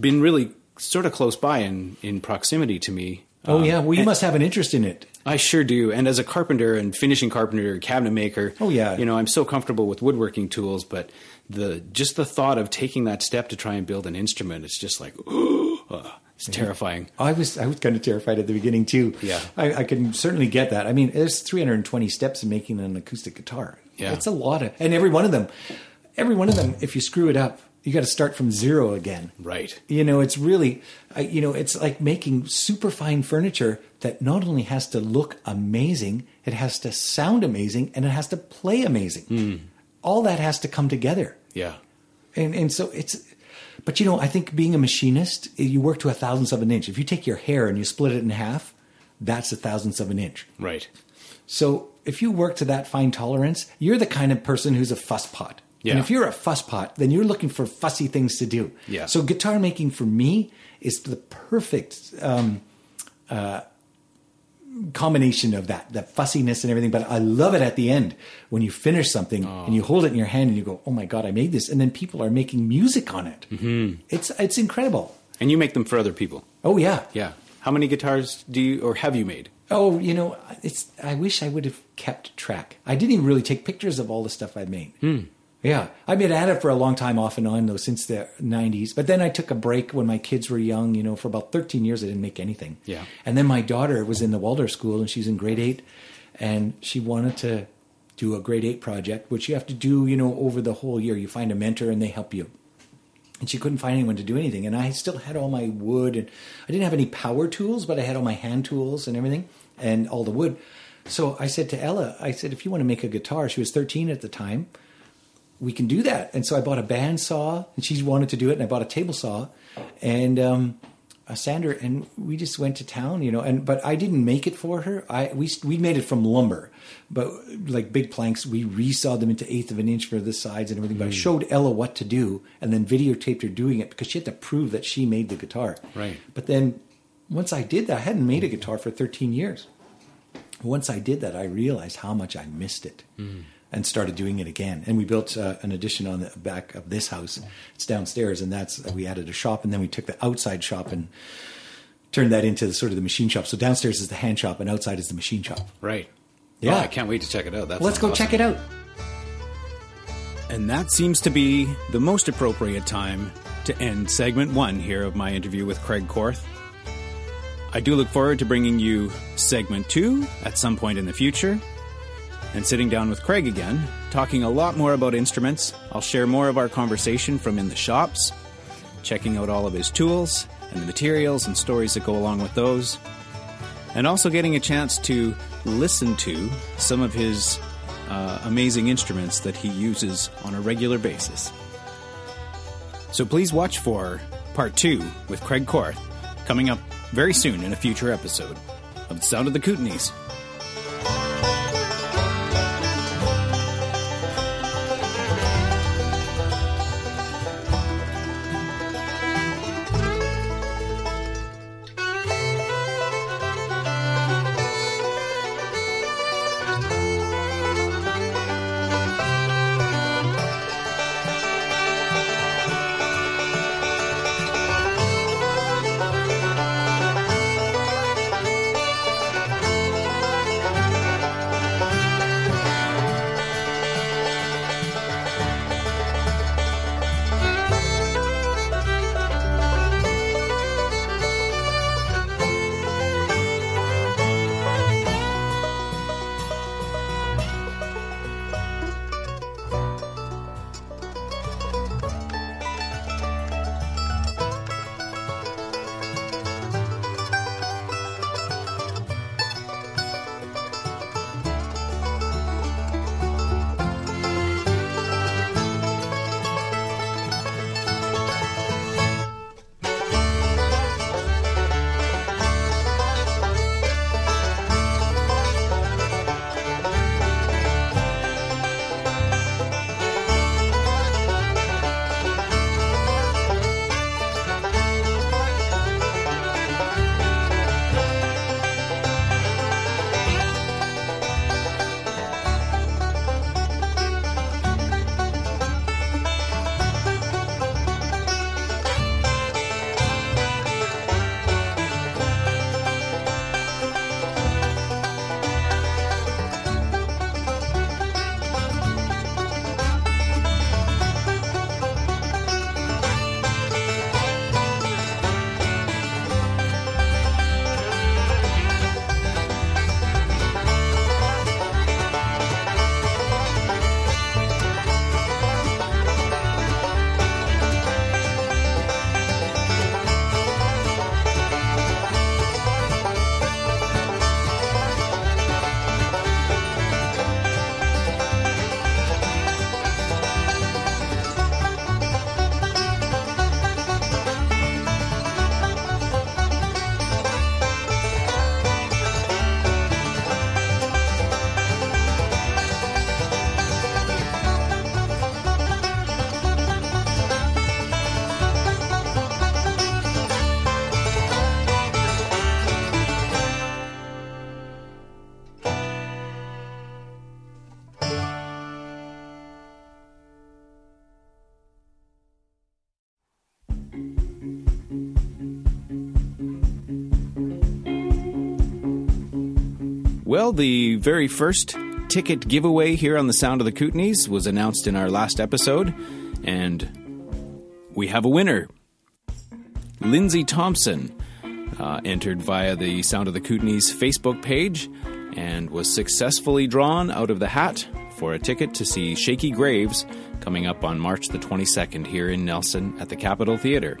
been really sort of close by and in, in proximity to me. Oh, um, yeah. Well, you must have an interest in it. I sure do. And as a carpenter and finishing carpenter, cabinet maker, oh, yeah. you know, I'm so comfortable with woodworking tools, but the just the thought of taking that step to try and build an instrument, it's just like, ooh, uh, it's terrifying. I was I was kind of terrified at the beginning, too. Yeah. I, I can certainly get that. I mean, there's three hundred twenty steps in making an acoustic guitar. Yeah. That's a lot of, and every one of them, every one of them, if you screw it up, you got to start from zero again. Right. You know, it's really, you know, it's like making super fine furniture that not only has to look amazing, it has to sound amazing, and it has to play amazing. Mm. All that has to come together. Yeah. And and so it's, but you know, I think being a machinist, you work to a thousandth of an inch. If you take your hair and you split it in half, that's a thousandth of an inch. Right. So if you work to that fine tolerance, you're the kind of person who's a fusspot. Yeah. And if you're a fusspot, then you're looking for fussy things to do. Yeah. So guitar making for me is the perfect um, uh, combination of that, that fussiness and everything. But I love it at the end when you finish something oh. and you hold it in your hand and you go, oh my God, I made this. And then people are making music on it. Mm-hmm. It's it's incredible. And you make them for other people. Oh, yeah. Yeah. How many guitars do you or have you made? Oh, you know, it's. I wish I would have kept track. I didn't even really take pictures of all the stuff I made. Hmm. Yeah, I've been at it for a long time off and on, though, since the nineties. But then I took a break when my kids were young, you know, for about thirteen years, I didn't make anything. Yeah. And then my daughter was in the Waldorf school, and she's in grade eight, and she wanted to do a grade eight project, which you have to do, you know, over the whole year. You find a mentor, and they help you. And she couldn't find anyone to do anything. And I still had all my wood, and I didn't have any power tools, but I had all my hand tools and everything, and all the wood. So I said to Ella, I said, if you want to make a guitar, she was thirteen at the time, we can do that. And so I bought a band saw, and she wanted to do it, and I bought a table saw and um, a sander, and we just went to town, you know. And but I didn't make it for her. I we we made it from lumber, but like big planks, we resawed them into eighth of an inch for the sides and everything. Mm. But I showed Ella what to do, and then videotaped her doing it because she had to prove that she made the guitar. Right. But then once I did that, I hadn't made a guitar for thirteen years. Once I did that, I realized how much I missed it. Mm. And started doing it again. And we built uh, an addition on the back of this house. It's downstairs, and that's we added a shop, and then we took the outside shop and turned that into sort of the machine shop. So downstairs is the hand shop, and outside is the machine shop. Right. Yeah. Oh, I can't wait to check it out. That's Let's go awesome. Check it out. And that seems to be the most appropriate time to end segment one here of my interview with Craig Korth. I do look forward to bringing you segment two at some point in the future and sitting down with Craig again, talking a lot more about instruments. I'll share more of our conversation from in the shops, checking out all of his tools and the materials and stories that go along with those, and also getting a chance to listen to some of his uh, amazing instruments that he uses on a regular basis. So please watch for part two with Craig Korth coming up very soon in a future episode of The Sound of the Kootenays. Well, the very first ticket giveaway here on The Sound of the Kootenays was announced in our last episode, and we have a winner. Lindsay Thompson uh, entered via the Sound of the Kootenays Facebook page and was successfully drawn out of the hat for a ticket to see Shaky Graves coming up on March the twenty-second here in Nelson at the Capitol Theatre.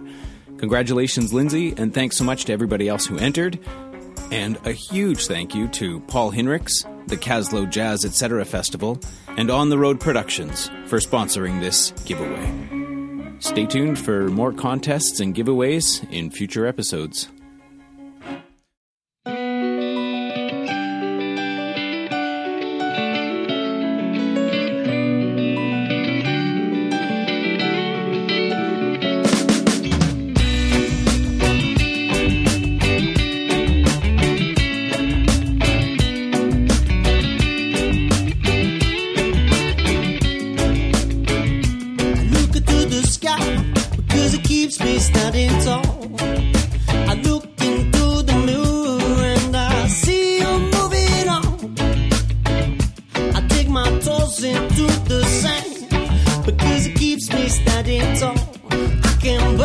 Congratulations, Lindsay, and thanks so much to everybody else who entered. And a huge thank you to Paul Hinrichs, the Caslow Jazz et cetera. Festival, and On the Road Productions for sponsoring this giveaway. Stay tuned for more contests and giveaways in future episodes. Into the sand because it keeps me standing tall. I can't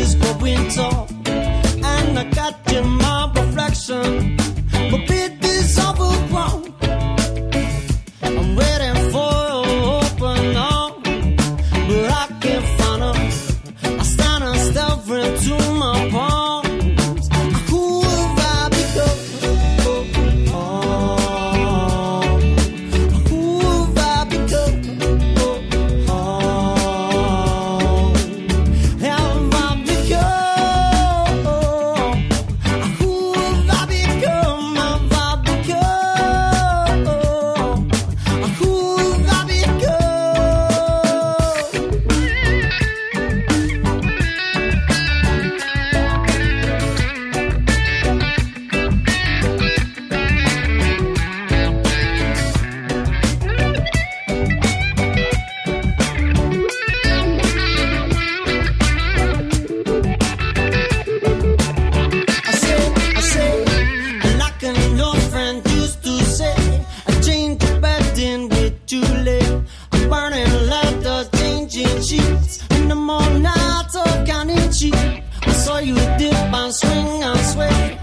is going tall, and I got in my reflection, but it is overgrown. I'm waiting for an open arm, but I can't find her. I stand and stare into my palms. Who will I become? Oh, who will I become? Oh, have I become? Who will I become? Have I become? Who will I become? I say, I say, like an old friend used to say, I changed the bed in way too late. I'm burning letters, changing sheets, in the morning I'm counting sheep. I saw you dip and swing and sway.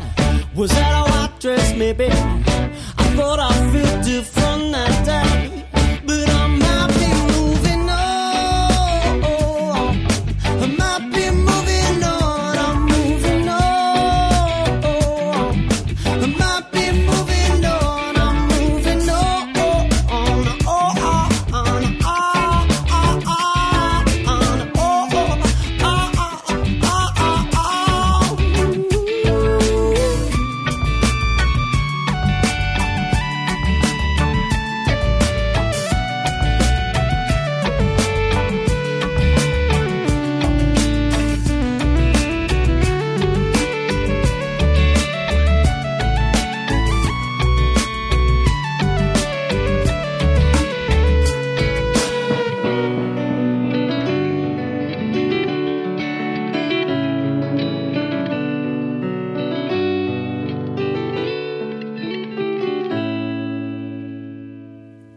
Was that how I dressed, maybe? I thought I felt different that day, but I'm happy moving on. I'm happy moving on. I'm moving on. I'm happy moving on. I'm moving on. Oh, oh, oh, oh, oh, oh, oh.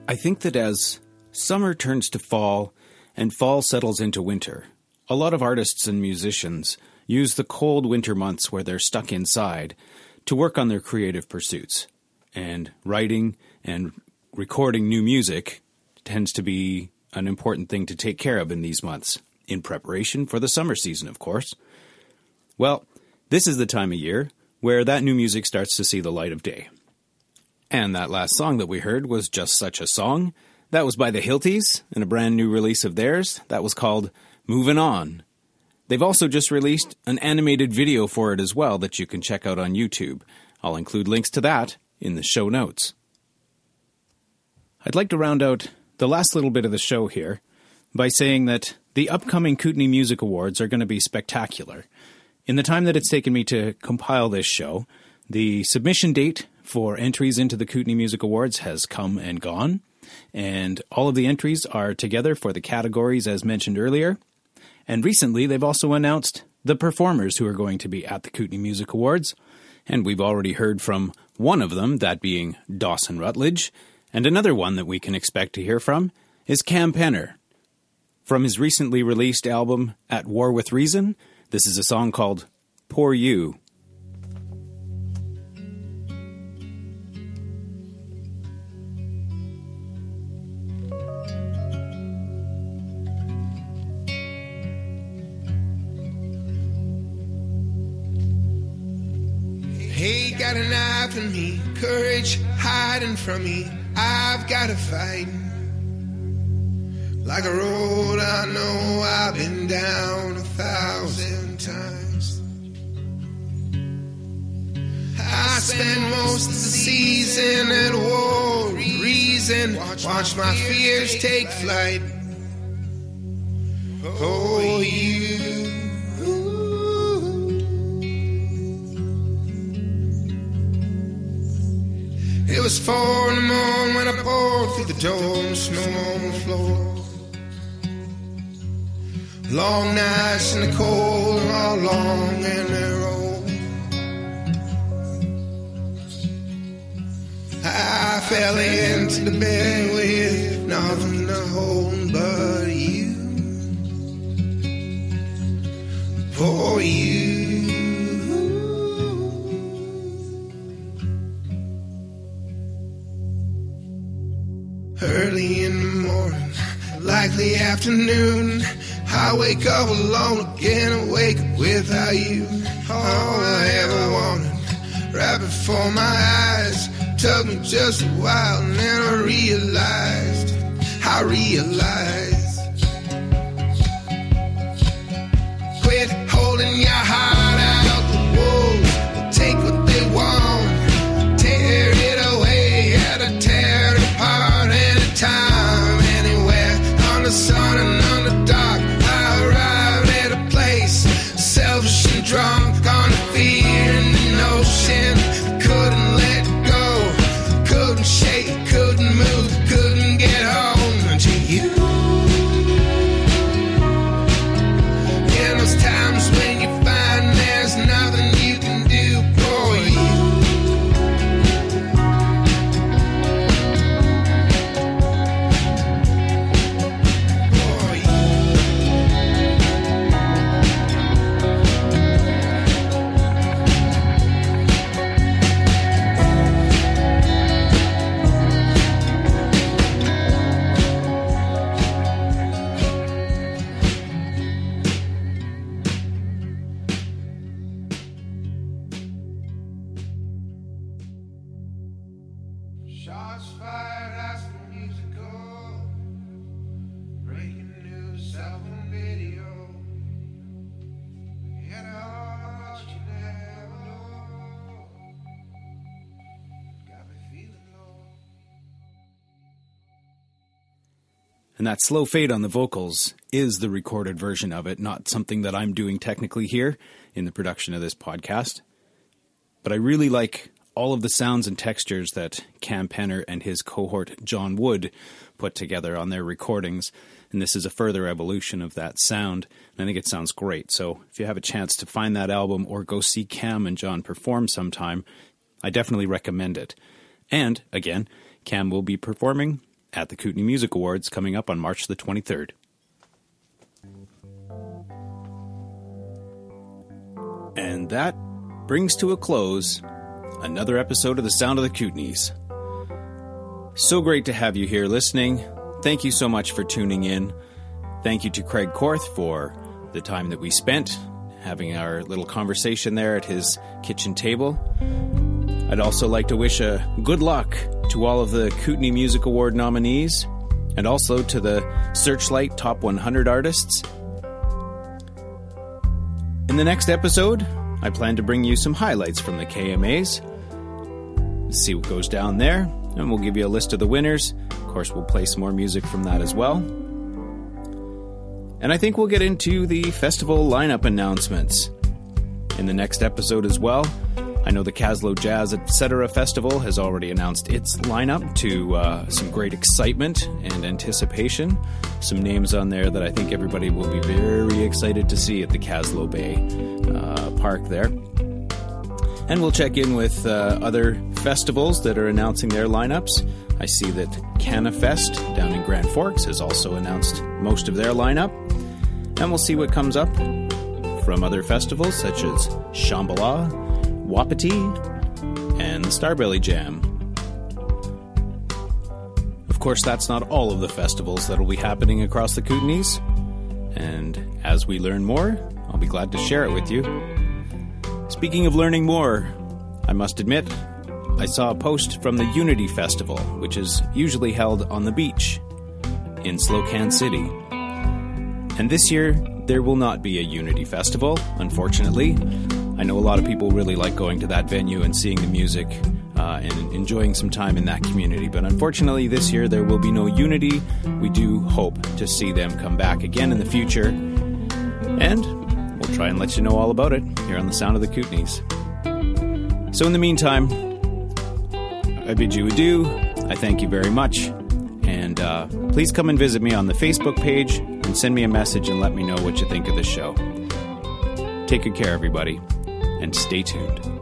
I think that as summer turns to fall and fall settles into winter, a lot of artists and musicians use the cold winter months where they're stuck inside to work on their creative pursuits. And writing and recording new music tends to be an important thing to take care of in these months, in preparation for the summer season, of course. Well, this is the time of year where that new music starts to see the light of day. And that last song that we heard was just such a song. That was by the Hilties and a brand new release of theirs that was called Movin' On. They've also just released an animated video for it as well that you can check out on YouTube. I'll include links to that in the show notes. I'd like to round out the last little bit of the show here by saying that the upcoming Kootenay Music Awards are going to be spectacular. In the time that it's taken me to compile this show, the submission date for entries into the Kootenay Music Awards has come and gone, and all of the entries are together for the categories as mentioned earlier. And recently, they've also announced the performers who are going to be at the Kootenay Music Awards, and we've already heard from one of them, that being Dawson Rutledge, and another one that we can expect to hear from is Cam Penner. From his recently released album, At War With Reason, this is a song called Poor You. Hate got an eye for me, courage hiding from me. I've gotta fight. Like a road I know I've been down a thousand times. I spend most of the season at war with reason. Watch my fears take flight. Oh, you. It was four in the morning when I poured through the door and the snow on the floor. Long nights in the cold, all long and they're old. I fell into the bed with nothing to hold but you. for you. Early in the morning, likely afternoon, I wake up alone again and wake up without you. All I ever wanted, right before my eyes, took me just a while, and then I realized, I realized. Quit holding your heart out the wall, take what they want, tear it away, had to tear it apart any time, anywhere, on the sun and on the dark. I arrived at a place, selfish and drunk on the fear and the notion, couldn't let go, couldn't shake, couldn't move, couldn't get home. And that slow fade on the vocals is the recorded version of it, not something that I'm doing technically here in the production of this podcast. But I really like all of the sounds and textures that Cam Penner and his cohort John Wood put together on their recordings. And this is a further evolution of that sound. And I think it sounds great. So if you have a chance to find that album or go see Cam and John perform sometime, I definitely recommend it. And again, Cam will be performing at the Kootenay Music Awards coming up on March the twenty-third. And that brings to a close another episode of The Sound of the Kootenays. So great to have you here listening. Thank you so much for tuning in. Thank you to Craig Korth for the time that we spent having our little conversation there at his kitchen table. I'd also like to wish a good luck to all of the Kootenay Music Award nominees, and also to the Searchlight Top one hundred artists. In the next episode, I plan to bring you some highlights from the K M As. Let's see what goes down there, and we'll give you a list of the winners. Of course, we'll play some more music from that as well. And I think we'll get into the festival lineup announcements in the next episode as well. I know the Caslow Jazz Etc. Festival has already announced its lineup to uh, some great excitement and anticipation. Some names on there that I think everybody will be very excited to see at the Caslow Bay uh, Park there. And we'll check in with uh, other festivals that are announcing their lineups. I see that CanaFest down in Grand Forks has also announced most of their lineup. And we'll see what comes up from other festivals such as Shambhala, Wapiti, and the Starbelly Jam. Of course, that's not all of the festivals that will be happening across the Kootenays, and as we learn more, I'll be glad to share it with you. Speaking of learning more, I must admit, I saw a post from the Unity Festival, which is usually held on the beach in Slocan City. And this year, there will not be a Unity Festival, unfortunately. I know a lot of people really like going to that venue and seeing the music uh, and enjoying some time in that community. But unfortunately, this year there will be no Unity. We do hope to see them come back again in the future. And we'll try and let you know all about it here on The Sound of the Kootenays. So in the meantime, I bid you adieu. I thank you very much. And uh, please come and visit me on the Facebook page and send me a message and let me know what you think of the show. Take good care, everybody. And stay tuned.